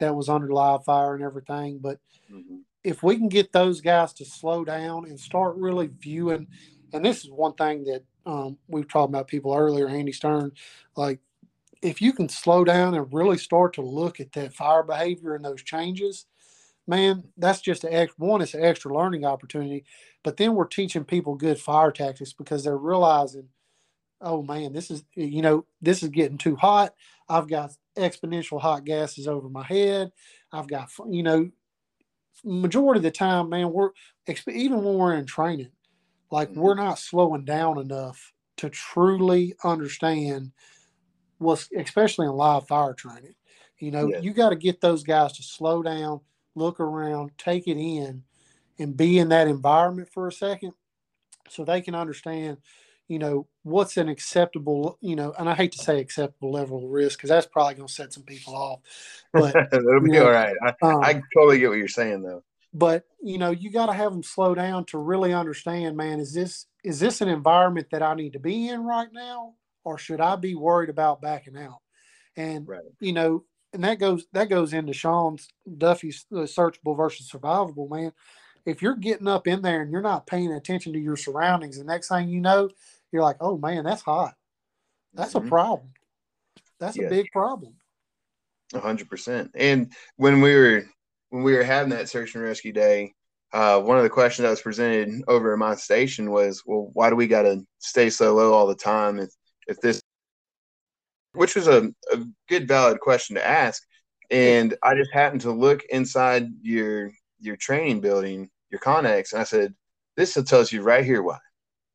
that was under live fire and everything. But mm-hmm. if we can get those guys to slow down and start really viewing, and this is one thing that um, we've talked about people earlier, Andy Stern, like if you can slow down and really start to look at that fire behavior and those changes, man, that's just an extra one. It's an extra learning opportunity, but then we're teaching people good fire tactics, because they're realizing, oh man, this is, you know, this is getting too hot. I've got exponential hot gases over my head. I've got, you know, majority of the time, man, we're even when we're in training, like we're not slowing down enough to truly understand what's, especially in live fire training. You know, yeah. you got to get those guys to slow down, look around, take it in, and be in that environment for a second, so they can understand, you know, what's an acceptable, you know, and I hate to say acceptable level of risk, because that's probably going to set some people off. But it'll be, you know, all right. I, um, I totally get what you're saying, though. But, you know, you got to have them slow down to really understand, man, is this is this an environment that I need to be in right now, or should I be worried about backing out? And, right. you know, and that goes that goes into Sean Duffy's uh, searchable versus survivable, man. If you're getting up in there and you're not paying attention to your surroundings, the next thing you know, you're like, oh man, that's hot. That's mm-hmm. a problem. That's yeah. a big problem. A hundred percent. And when we were when we were having that search and rescue day, uh, one of the questions that was presented over at my station was, well, why do we got to stay so low all the time? If if this, which was a, a good valid question to ask, and I just happened to look inside your your training building your Connex. And I said, this tells you right here why.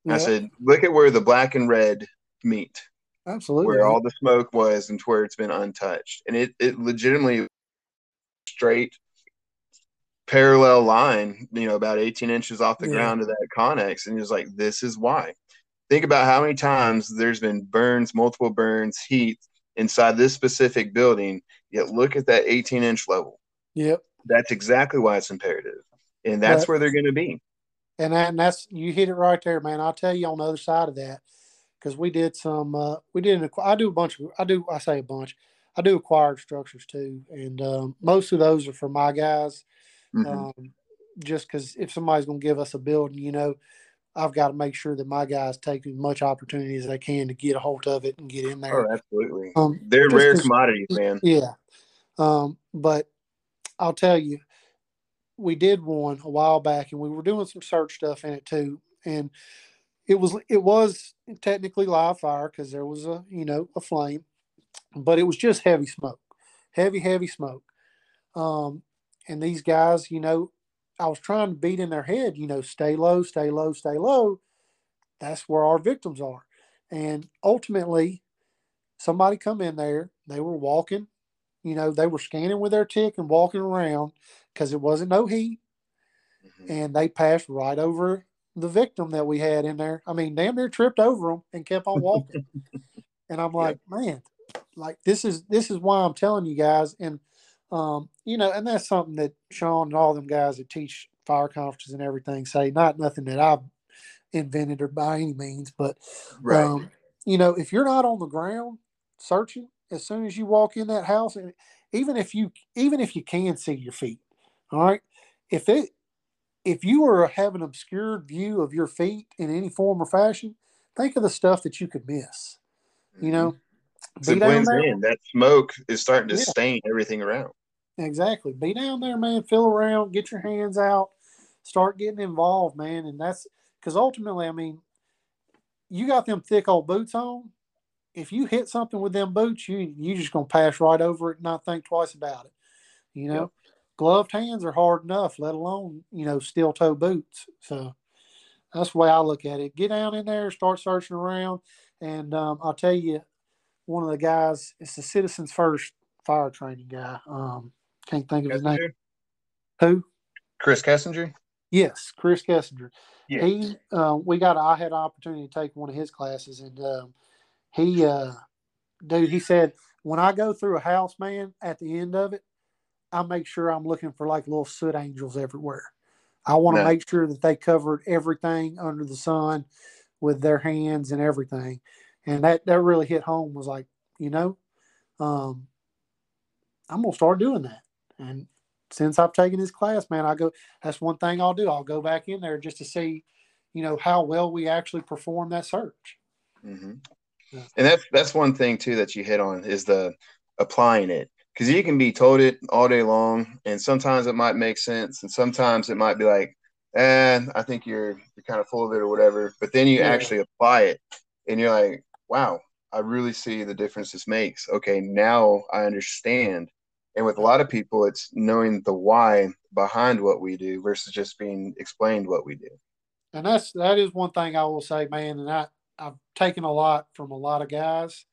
Yeah. I said, look at where the black and red meet. Absolutely. Where all the smoke was and where it's been untouched. And it, it legitimately straight parallel line, you know, about eighteen inches off the yeah. ground of that Connex. And he was like, this is why. Think about how many times there's been burns, multiple burns, heat inside this specific building, yet look at that eighteen inch level. Yep. That's exactly why it's imperative. And that's but, where they're going to be. And, that, and that's, you hit it right there, man. I'll tell you on the other side of that, because we did some, uh, we did, an, I do a bunch of, I do, I say a bunch, I do acquired structures too. And um, most of those are for my guys. Mm-hmm. Um, just because if somebody's going to give us a building, you know, I've got to make sure that my guys take as much opportunity as they can to get a hold of it and get in there. Oh, absolutely. Um, They're rare commodities, man. Yeah. Um, but I'll tell you, we did one a while back, and we were doing some search stuff in it too. And it was, it was technically live fire because there was a, you know, a flame, but it was just heavy smoke, heavy, heavy smoke. Um, and these guys, you know, I was trying to beat in their head, you know, stay low, stay low, stay low. That's where our victims are. And ultimately, somebody come in there, they were walking, you know, they were scanning with their tick and walking around because it wasn't no heat. Mm-hmm. And they passed right over the victim that we had in there. I mean, damn near tripped over them and kept on walking. And I'm like, yeah. man, like this is, this is why I'm telling you guys. And Um, you know, and that's something that Sean and all them guys that teach fire conferences and everything say, not nothing that I've invented or by any means, but, right. um, you know, if you're not on the ground searching, as soon as you walk in that house, and even if you, even if you can see your feet, all right, if it, if you are having an obscured view of your feet in any form or fashion, think of the stuff that you could miss, you know, so it blends in. That smoke is starting to yeah. stain everything around. Exactly. Be down there, man. Feel around. Get your hands out. Start getting involved, man. And that's because ultimately, I mean, you got them thick old boots on. If you hit something with them boots, you you just gonna pass right over it and not think twice about it. You know, yep. gloved hands are hard enough, let alone you know steel toe boots. So that's the way I look at it. Get down in there, start searching around, and um, I'll tell you. One of the guys, it's the Citizens First Fire Training guy. Um, can't think of his Kessinger? name. Who? Chris Kessinger? Yes, Chris Kessinger. Yeah. He, uh, we got. I had an opportunity to take one of his classes, and um, he, uh, dude, he said, when I go through a house, man, at the end of it, I make sure I'm looking for like little soot angels everywhere. I want to no. make sure that they covered everything under the sun with their hands and everything. And that, that really hit home. Was like, you know, um, I'm going to start doing that. And since I've taken his class, man, I go, that's one thing I'll do. I'll go back in there just to see, you know, how well we actually perform that search. Mm-hmm. Yeah. And that's, that's one thing too, that you hit on is the applying it. Cause you can be told it all day long. And sometimes it might make sense. And sometimes it might be like, eh, I think you're, you're kind of full of it or whatever, but then you yeah. actually apply it and you're like, wow, I really see the difference this makes. Okay, now I understand. And with a lot of people, it's knowing the why behind what we do versus just being explained what we do. And that's that is one thing I will say, man, and I, I've taken a lot from a lot of guys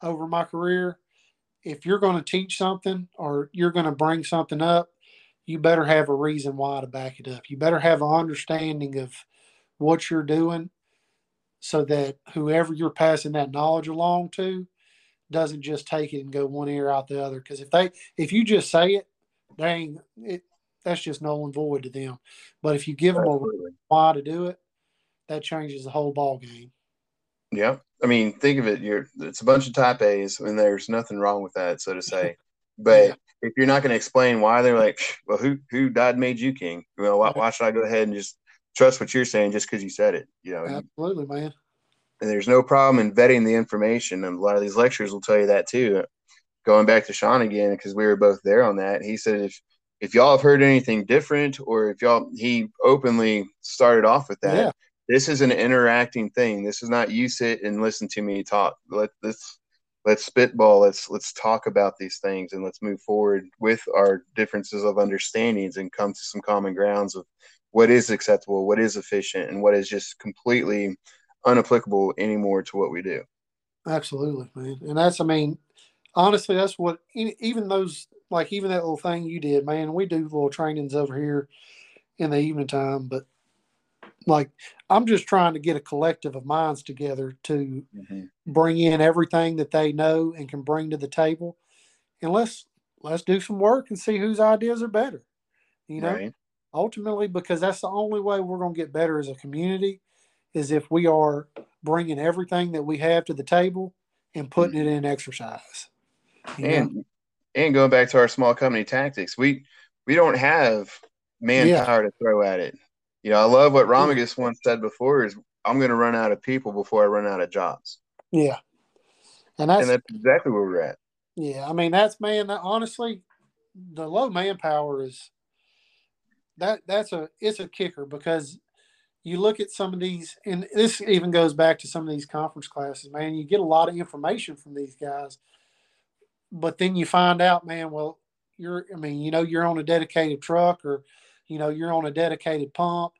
over my career. If you're going to teach something or you're going to bring something up, you better have a reason why to back it up. You better have an understanding of what you're doing, so that whoever you're passing that knowledge along to doesn't just take it and go one ear out the other. Because if they, if you just say it, dang, it, that's just null and void to them. But if you give Absolutely. them a reason why to do it, that changes the whole ball game. Yeah, I mean, think of it. You're it's a bunch of type A's, and there's nothing wrong with that, so to say. But yeah. if you're not going to explain why, they're like, well, who who died made you king? Well, why, why should I go ahead and just trust what you're saying just because you said it, you know? Absolutely, man. And there's no problem in vetting the information. And a lot of these lectures will tell you that too. Going back to Sean again, because we were both there on that. He said, if, if y'all have heard anything different, or if y'all, he openly started off with that. Yeah. This is an interacting thing. This is not you sit and listen to me talk. Let this, let's spitball. Let's, let's talk about these things and let's move forward with our differences of understandings and come to some common grounds of what is acceptable, what is efficient, and what is just completely unapplicable anymore to what we do. Absolutely, man. And that's, I mean, honestly, that's what, even those, like even that little thing you did, man, we do little trainings over here in the evening time, but like, I'm just trying to get a collective of minds together to mm-hmm. bring in everything that they know and can bring to the table. And let's, let's do some work and see whose ideas are better, you know, right. ultimately, because that's the only way we're going to get better as a community is if we are bringing everything that we have to the table and putting mm-hmm. it in exercise. And, know? and going back to our small company tactics, we, we don't have manpower yeah. to throw at it. You know, I love what Romagus once said before is, I'm going to run out of people before I run out of jobs. Yeah. And that's, and that's exactly where we're at. Yeah. I mean, that's, man, that, honestly, the low manpower is, that that's a, it's a kicker, because you look at some of these, and this even goes back to some of these conference classes, man, you get a lot of information from these guys, but then you find out, man, well, you're, I mean, you know, you're on a dedicated truck, or, you know, you're on a dedicated pump,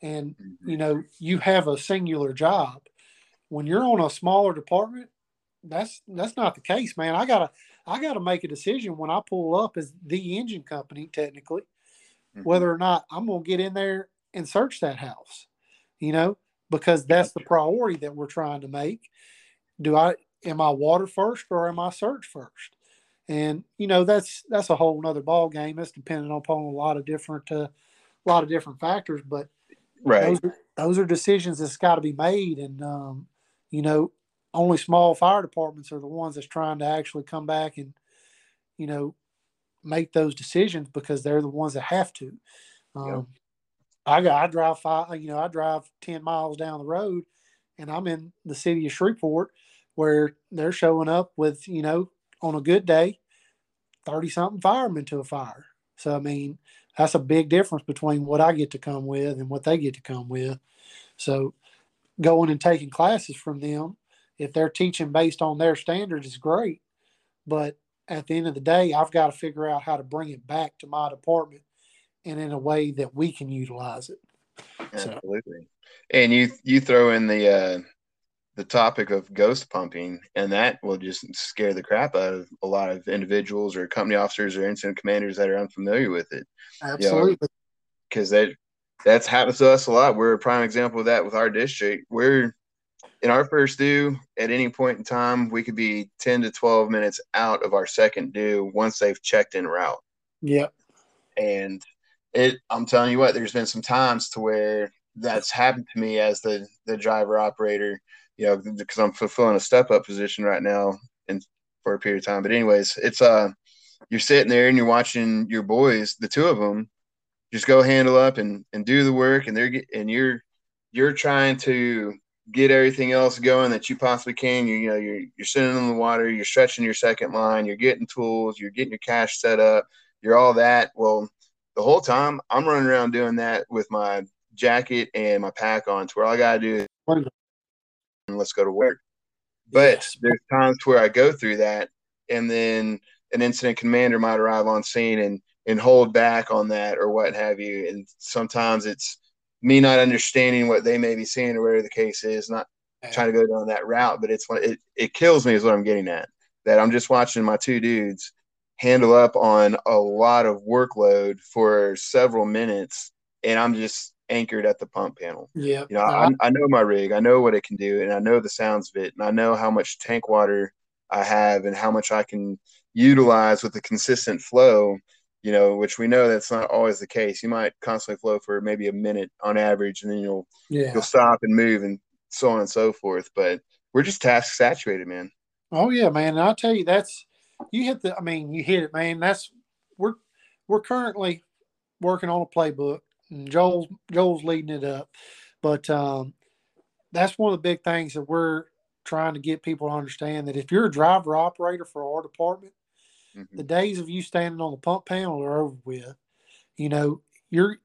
and, you know, you have a singular job. When you're on a smaller department, that's, that's not the case, man. I gotta, I gotta make a decision when I pull up as the engine company, technically, mm-hmm. whether or not I'm going to get in there and search that house, you know, because that's the priority that we're trying to make. Do I, am I water first or am I search first? And, you know, that's, that's a whole nother ball game. That's dependent upon a lot of different, uh, a lot of different factors, but right. those, those are decisions that's got to be made. And, um, you know, only small fire departments are the ones that's trying to actually come back and, you know, make those decisions, because they're the ones that have to. Um, yeah. I got, I drive five, you know, I drive ten miles down the road, and I'm in the city of Shreveport, where they're showing up with, you know, on a good day, thirty something firemen to a fire. So, I mean, that's a big difference between what I get to come with and what they get to come with. So going and taking classes from them, if they're teaching based on their standards, is great. But at the end of the day, I've got to figure out how to bring it back to my department and in a way that we can utilize it. Absolutely. So. And you, you throw in the, uh, the topic of ghost pumping, and that will just scare the crap out of a lot of individuals or company officers or incident commanders that are unfamiliar with it. Absolutely. Because you know, that that's happened to us a lot. We're a prime example of that with our district. We're in our first due at any point in time, we could be ten to twelve minutes out of our second due once they've checked in route. Yep. And it, I'm telling you what, there's been some times to where that's happened to me as the, the driver operator, you know, because I'm fulfilling a step up position right now and for a period of time. But anyways, it's uh, you're sitting there and you're watching your boys, the two of them, just go handle up and, and do the work, and they're get, and you're you're trying to get everything else going that you possibly can. You, you know, you're you're sitting in the water, you're stretching your second line, you're getting tools, you're getting your cache set up, you're all that. Well, the whole time I'm running around doing that with my jacket and my pack on, to where all I gotta do is. And let's go to work. But yes. There's times where I go through that, and then an incident commander might arrive on scene and and hold back on that or what have you. And sometimes it's me not understanding what they may be seeing or whatever the case is, not trying to go down that route. But it's it it kills me is what I'm getting at. That I'm just watching my two dudes handle up on a lot of workload for several minutes, and I'm just anchored at the pump panel. Yeah, you know, I, I know my rig, I know what it can do, and I know the sounds of it, and I know how much tank water I have and how much I can utilize with a consistent flow, you know, which we know that's not always the case. You might constantly flow for maybe a minute on average, and then you'll yeah. you'll stop and move and so on and so forth. But we're just task saturated, man. Oh yeah, man. And I'll tell you, that's you hit the I mean you hit it, man. That's we're we're currently working on a playbook. Joel's Joel's leading it up, but um, that's one of the big things that we're trying to get people to understand, that if you're a driver operator for our department, mm-hmm. the days of you standing on the pump panel are over with. You know, you're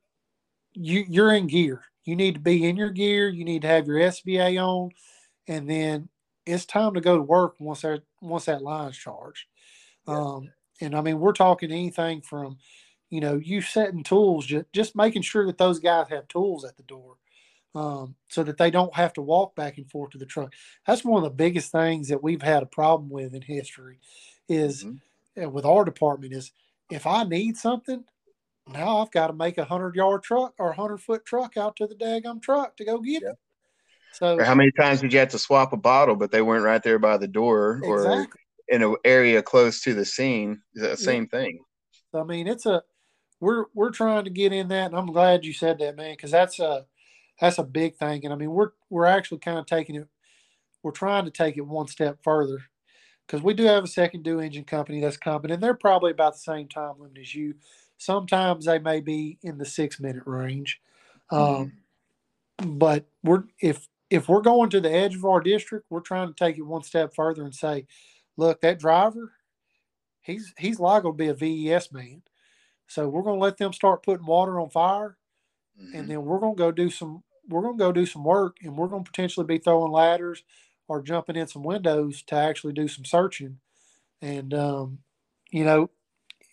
you you're in gear. You need to be in your gear. You need to have your S B A on, and then it's time to go to work once that once that line's charged. Yeah. Um, and I mean, we're talking anything from. you know, you setting tools, just, just making sure that those guys have tools at the door, um, so that they don't have to walk back and forth to the truck. That's one of the biggest things that we've had a problem with in history is mm-hmm. with our department is if I need something, now I've got to make a hundred yard truck or a hundred foot truck out to the daggum truck to go get yeah. it. So or how many times did you have to swap a bottle, but they weren't right there by the door exactly. or in an area close to the scene? The same yeah. thing. I mean, it's a, we're, we're trying to get in that. And I'm glad you said that, man, because that's a, that's a big thing. And I mean, we're, we're actually kind of taking it. We're trying to take it one step further because we do have a second due engine company that's competent. They're probably about the same time limit as you. Sometimes they may be in the six minute range. Um, mm-hmm. But we're, if, if we're going to the edge of our district, we're trying to take it one step further and say, look, that driver, he's he's liable to be a V E S man. So we're going to let them start putting water on fire, mm-hmm. and then we're going to go do some we're going to go do some work, and we're going to potentially be throwing ladders or jumping in some windows to actually do some searching. And um, you know,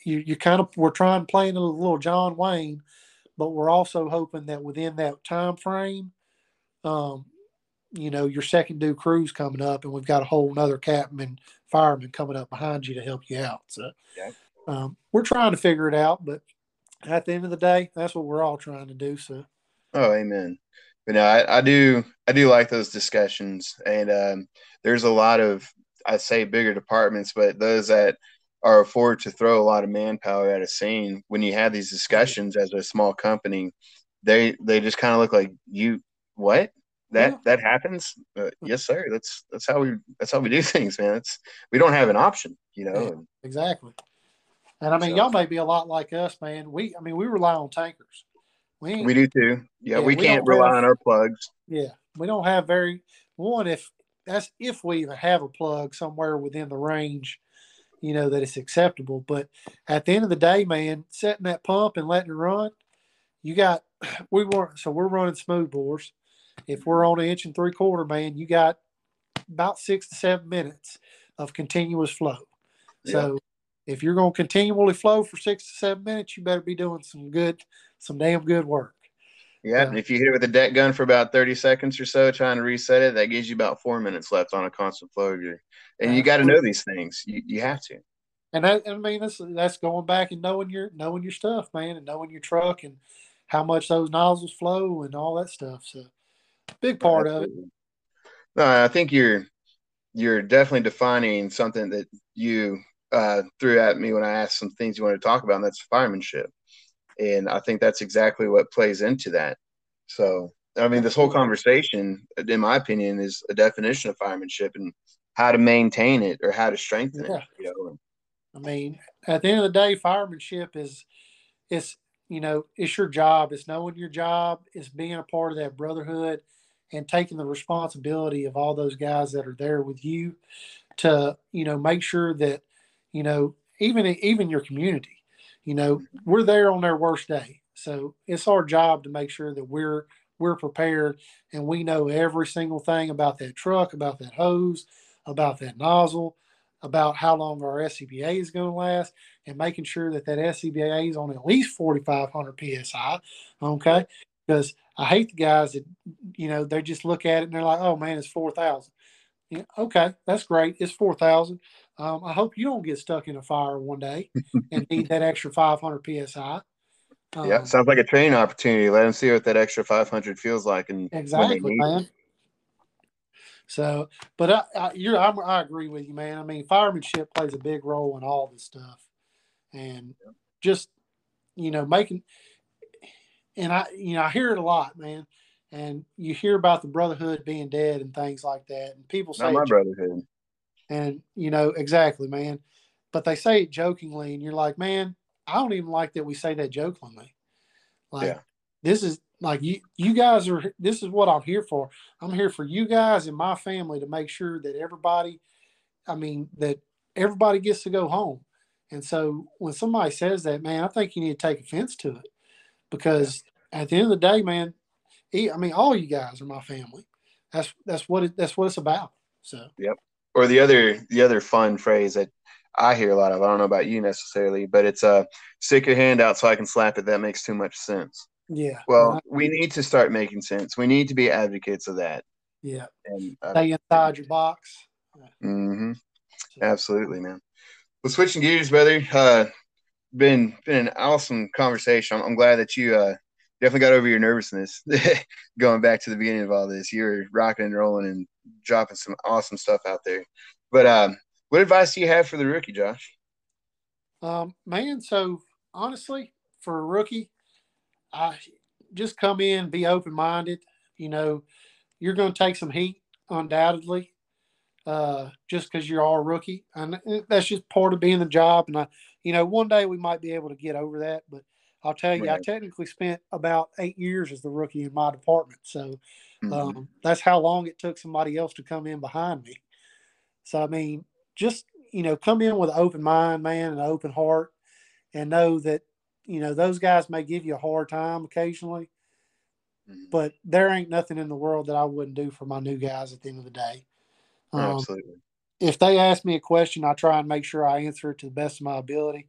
you you kind of we're trying playing a little John Wayne, but we're also hoping that within that time frame, um, you know, your second due crew's coming up, and we've got a whole nother captain, fireman coming up behind you to help you out. So yeah. um, we're trying to figure it out, but at the end of the day, that's what we're all trying to do. So, oh, amen. But no, I, I do, I do like those discussions, and um, there's a lot of, I say bigger departments, but those that are afford to throw a lot of manpower at a scene. When you have these discussions as a small company, they, they just kind of look like you, what? That yeah. that happens, uh, yes, sir. That's that's how we that's how we do things, man. It's we don't have an option, you know. Yeah, exactly. And I mean, so, y'all may be a lot like us, man. We, I mean, we rely on tankers. We we do too. Yeah, yeah we, we can't rely have, on our plugs. Yeah, we don't have very one. If that's if we even have a plug somewhere within the range, you know, that it's acceptable. But at the end of the day, man, setting that pump and letting it run, you got we weren't so we're running smooth bores. If we're on an inch and three quarter, man, you got about six to seven minutes of continuous flow. Yeah. So if you're going to continually flow for six to seven minutes, you better be doing some good, some damn good work. Yeah. Uh, and if you hit it with a deck gun for about thirty seconds or so, trying to reset it, that gives you about four minutes left on a constant flow of your, and you got to know these things. You, you have to. And I, I mean, that's, that's going back and knowing your, knowing your stuff, man, and knowing your truck and how much those nozzles flow and all that stuff. So, big part of it. No, I think you're you're definitely defining something that you uh, threw at me when I asked some things you wanted to talk about, and that's firemanship. And I think that's exactly what plays into that. So, I mean, this whole conversation, in my opinion, is a definition of firemanship and how to maintain it or how to strengthen yeah. it. You know? I mean, at the end of the day, firemanship is it's you know it's your job. It's knowing your job. It's being a part of that brotherhood and taking the responsibility of all those guys that are there with you to, you know, make sure that, you know, even even your community, you know, we're there on their worst day. So it's our job to make sure that we're we're prepared and we know every single thing about that truck, about that hose, about that nozzle, about how long our S C B A is going to last, and making sure that that S C B A is on at least forty-five hundred P S I, okay? Because I hate the guys that, you know, they just look at it and they're like, oh, man, it's four thousand. You know, okay, that's great. It's four thousand. Um, I hope you don't get stuck in a fire one day and need that extra five hundred P S I. Um, yeah, sounds like a training opportunity. Let them see what that extra five hundred feels like. And exactly, man. So, but I, I, you're, I'm, I agree with you, man. I mean, firemanship plays a big role in all this stuff. And just, you know, making – and I, you know, I hear it a lot, man. And you hear about the brotherhood being dead and things like that. And people say, not my brotherhood. And, you know, exactly, man. But they say it jokingly. And you're like, man, I don't even like that we say that jokingly. Like, yeah. this is like, you, you guys are, this is what I'm here for. I'm here for you guys and my family to make sure that everybody, I mean, that everybody gets to go home. And so when somebody says that, man, I think you need to take offense to it. Because at the end of the day, man, I mean, all you guys are my family. That's that's what it, that's what it's about. So yep. Or the other the other fun phrase that I hear a lot of. I don't know about you necessarily, but it's uh, stick your hand out so I can slap it. That makes too much sense. Yeah. Well, right. We need to start making sense. We need to be advocates of that. Yeah. And, uh, stay inside your box. Mm-hmm. Absolutely, man. Well, switching gears, brother. Uh, been been an awesome conversation. I'm, I'm glad that you uh definitely got over your nervousness going back to the beginning of all this. You were rocking and rolling and dropping some awesome stuff out there. But um, what advice do you have for the rookie, Josh? Um, man, so honestly, for a rookie, I just come in, be open minded. You know, you're going to take some heat, undoubtedly. Uh, just because you are a rookie, and that's just part of being the job. And I, you know, one day we might be able to get over that. But I'll tell you, right. I technically spent about eight years as the rookie in my department, so um, mm-hmm. that's how long it took somebody else to come in behind me. So I mean, just you know, come in with an open mind, man, and an open heart, and know that you know those guys may give you a hard time occasionally, mm-hmm. but there ain't nothing in the world that I wouldn't do for my new guys at the end of the day. Um, Absolutely. If they ask me a question, I try and make sure I answer it to the best of my ability.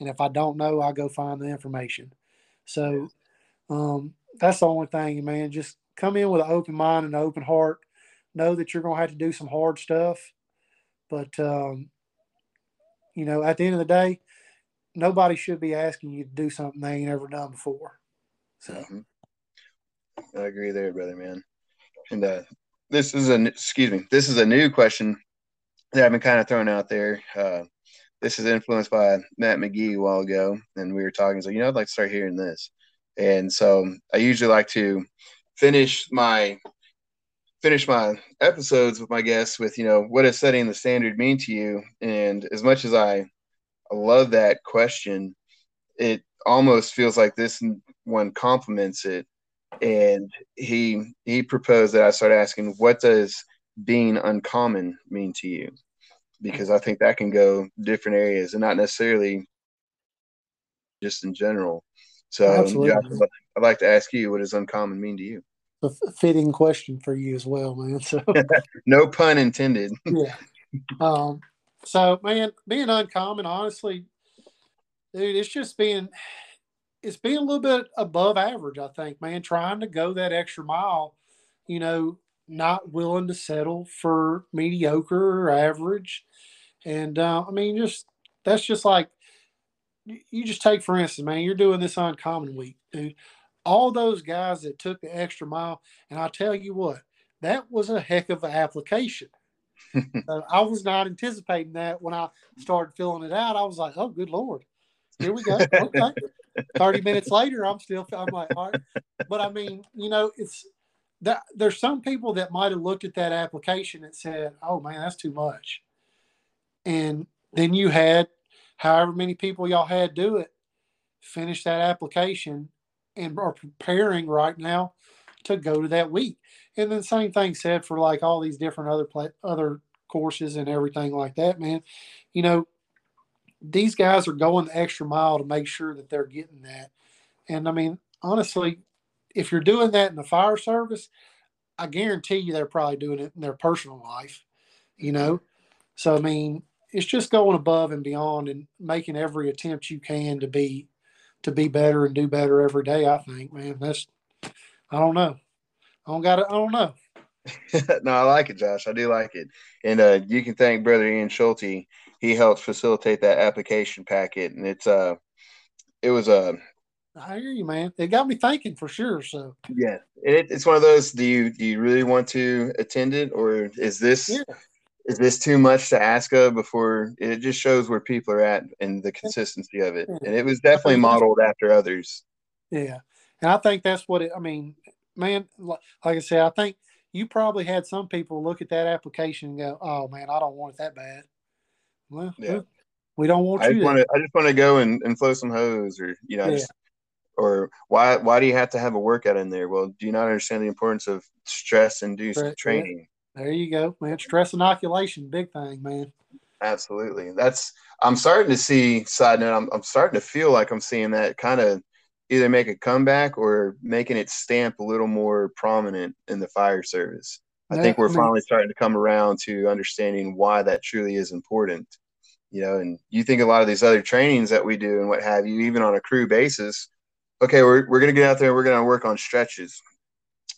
And if I don't know, I go find the information. So um, that's the only thing, man. Just come in with an open mind and an open heart. Know that you're going to have to do some hard stuff. But, um, you know, at the end of the day, nobody should be asking you to do something they ain't ever done before. So mm-hmm. I agree there, brother, man. And, uh, This is a excuse me. This is a new question that I've been kind of throwing out there. Uh, this is influenced by Matt McGee a while ago, and we were talking. So, you know, I'd like to start hearing this, and so I usually like to finish my finish my episodes with my guests with, you know, what does setting the standard mean to you? And as much as I, I love that question, it almost feels like this one complements it. And he he proposed that I start asking, what does being uncommon mean to you? Because I think that can go different areas and not necessarily just in general. So Josh, I'd like to ask you, what does uncommon mean to you? A fitting question for you as well, man. So no pun intended. Yeah. Um, so, man, being uncommon, honestly, dude, it's just being – it's being a little bit above average, I think, man, trying to go that extra mile, you know, not willing to settle for mediocre or average. And, uh, I mean, just that's just like you just take, for instance, man, you're doing this uncommon week, dude. All those guys that took the extra mile, and I tell you what, that was a heck of an application. uh, I was not anticipating that when I started filling it out. I was like, oh, good Lord. Here we go. Okay. thirty minutes later, I'm still, I'm like, all right. But I mean, you know, it's that there's some people that might have looked at that application and said, oh man, that's too much. And then you had however many people y'all had do it, finish that application and are preparing right now to go to that week. And then same thing said for like all these different other, play, other courses and everything like that, man. You know, these guys are going the extra mile to make sure that they're getting that. And, I mean, honestly, if you're doing that in the fire service, I guarantee you they're probably doing it in their personal life, you know. So, I mean, it's just going above and beyond and making every attempt you can to be to be better and do better every day, I think, man. That's – I don't know. I don't got to – I don't know. No, I like it, Josh. I do like it. And uh, you can thank Brother Ian Schulte. He helped facilitate that application packet, and it's uh, it was a. Uh, I hear you, man. It got me thinking for sure. So yeah, it, it's one of those. Do you do you really want to attend it, or is this yeah. is this too much to ask of? Before it just shows where people are at and the consistency of it, yeah. and it was definitely modeled after others. Yeah, and I think that's what it. I mean, man, like I said, I think you probably had some people look at that application and go, "Oh man, I don't want it that bad." Well, yeah. we don't want I you. Just want to, I just want to go and, and flow some hose, or you know, yeah. just, or why why do you have to have a workout in there? Well, do you not understand the importance of stress-induced stress, training? Yeah. There you go, man. Stress inoculation, big thing, man. Absolutely. That's. I'm starting to see. Side note, I'm I'm starting to feel like I'm seeing that kind of either make a comeback or making it stamp a little more prominent in the fire service. I that, think we're I mean, finally starting to come around to understanding why that truly is important. you know, and you think a lot of these other trainings that we do and what have you, even on a crew basis, okay, we're, we're going to get out there and we're going to work on stretches.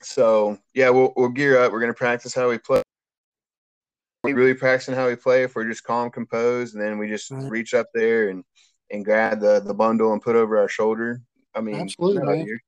So yeah, we'll, we'll gear up. We're going to practice how we play. We're really practicing how we play if we're just calm, composed, and then we just right. reach up there and, and grab the, the bundle and put over our shoulder. I mean, absolutely, no, you're,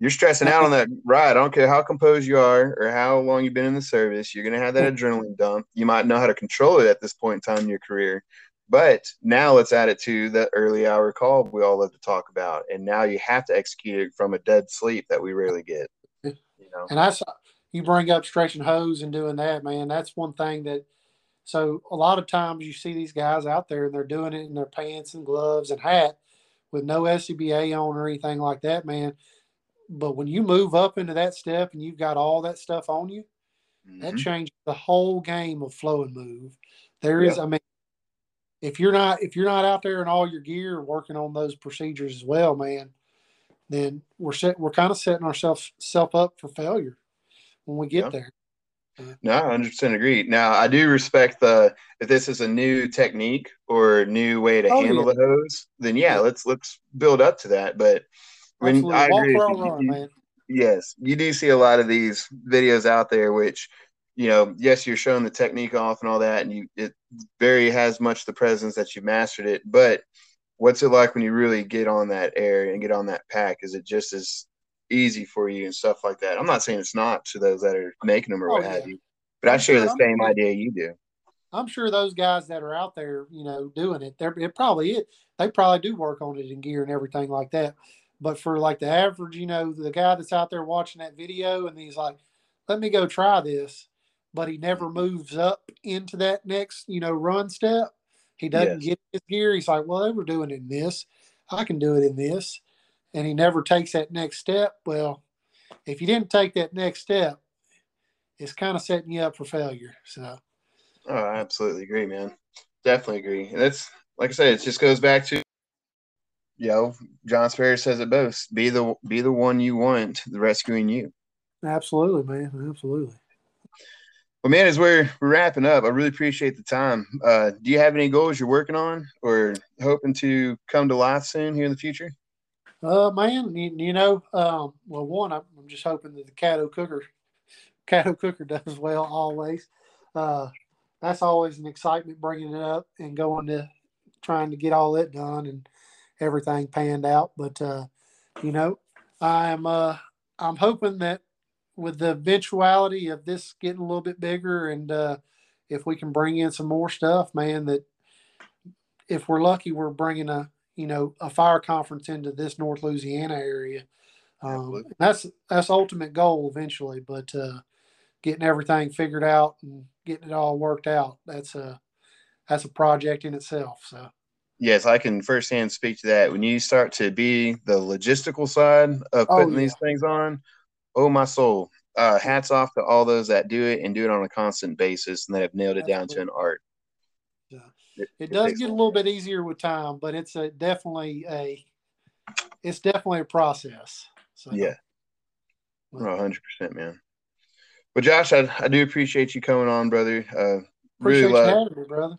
you're stressing out on that ride. I don't care how composed you are or how long you've been in the service. You're going to have that adrenaline dump. You might know how to control it at this point in time in your career. But now let's add it to the early hour call we all love to talk about. And now you have to execute it from a dead sleep that we rarely get. You know? And I saw you bring up stretching hose and doing that, man. That's one thing that – so a lot of times you see these guys out there and they're doing it in their pants and gloves and hat with no S C B A on or anything like that, man. But when you move up into that step and you've got all that stuff on you, mm-hmm. that changes the whole game of flow and move. There yeah. is, I mean, if you're not if you're not out there in all your gear working on those procedures as well, man, then we're set, we're kind of setting ourselves self up for failure when we get yeah. there. No, I one hundred percent agree. Now, I do respect the if this is a new technique or a new way to oh, handle yeah. the hose, then yeah, yeah, let's let's build up to that. But when I agree, you, run, you, man. yes, you do see a lot of these videos out there, which you know, yes, you're showing the technique off and all that, and you it very has much the presence that you mastered it. But what's it like when you really get on that air and get on that pack? Is it just as easy for you and stuff like that? I'm not saying it's not to those that are making them or oh, what yeah. have you, but I'm I share sure, the I'm same sure, idea you do. I'm sure those guys that are out there, you know, doing it, they're it probably it they probably do work on it in gear and everything like that. But for like the average, you know, the guy that's out there watching that video and he's like, "Let me go try this," but he never moves up into that next, you know, run step. He doesn't yes. get his gear. He's like, "Well, they were doing it in this. I can do it in this." And he never takes that next step. Well, if you didn't take that next step, it's kind of setting you up for failure. So, oh, I absolutely agree, man. Definitely agree. And that's, like I said, it just goes back to, you know, John Sperry says it best: be the be the one you want, the rescuing you. Absolutely, man. Absolutely. Well, man, as we're, we're wrapping up, I really appreciate the time. Uh, do you have any goals you're working on or hoping to come to life soon here in the future? Uh, man, you, you know, um, well, one, I'm, I'm just hoping that the Caddo Cooker, Caddo Cooker does well always. Uh, that's always an excitement, bringing it up and going to trying to get all that done and everything panned out. But, uh, you know, I'm, uh, I'm hoping that with the eventuality of this getting a little bit bigger and, uh, if we can bring in some more stuff, man, that if we're lucky, we're bringing a, you know, a fire conference into this North Louisiana area. Um, that's, that's ultimate goal eventually, but, uh, getting everything figured out and getting it all worked out. That's a, that's a project in itself. So. Yes. I can firsthand speak to that. When you start to be the logistical side of putting oh, yeah. these things on, oh my soul, uh, hats off to all those that do it and do it on a constant basis. And they have nailed it Absolutely. Down to an art. Yeah. It, it, it does get a little bit easier with time, but it's a definitely a it's definitely a process. So yeah, one hundred percent, man. Well, Josh, I, I do appreciate you coming on, brother. Uh, really love you having me, brother.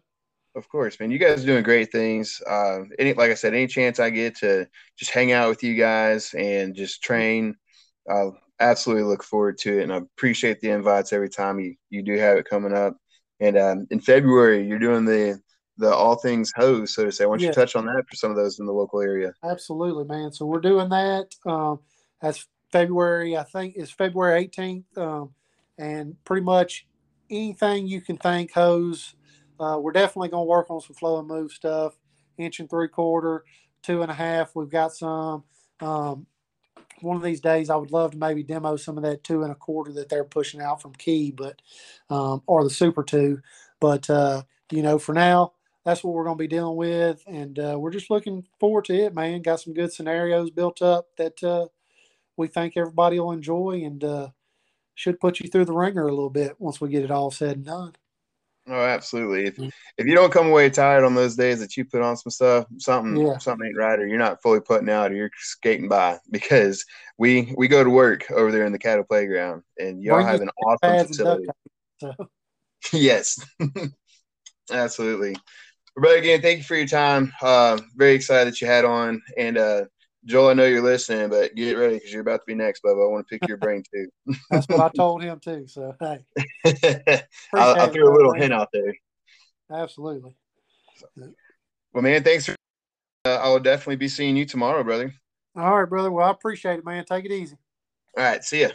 Of course, man. You guys are doing great things. Uh, any like I said, any chance I get to just hang out with you guys and just train, I absolutely look forward to it, and I appreciate the invites every time you you do have it coming up. And um, in February, you're doing the the all things hose, so to say. Why don't yeah. you touch on that for some of those in the local area? Absolutely, man. So we're doing that. Um, that's February, I think it's February eighteenth. Um, and pretty much anything you can think hose. Uh, we're definitely going to work on some flow and move stuff. Inch and three quarter, two and a half. We've got some. Um, one of these days I would love to maybe demo some of that two and a quarter that they're pushing out from Key, but, um, or the super two, but, uh, you know, for now, that's what we're going to be dealing with. And, uh, we're just looking forward to it, man. Got some good scenarios built up that, uh, we think everybody will enjoy and, uh, should put you through the ringer a little bit once we get it all said and done. Oh, absolutely. If, mm-hmm. if you don't come away tired on those days that you put on some stuff, something, yeah. something ain't right, or you're not fully putting out, or you're skating by, because we, we go to work over there in the cattle playground and y'all have an awesome facility. So. Yes, absolutely. brother, again, thank you for your time. Uh, very excited that you had on. And uh, Joel, I know you're listening, but get ready because you're about to be next, Bubba. I want to pick your brain too. That's what I told him too. So hey, I'll, I'll throw a little hint out there. Absolutely. Well, man, thanks. For, uh, I will definitely be seeing you tomorrow, brother. All right, brother. Well, I appreciate it, man. Take it easy. All right. See ya.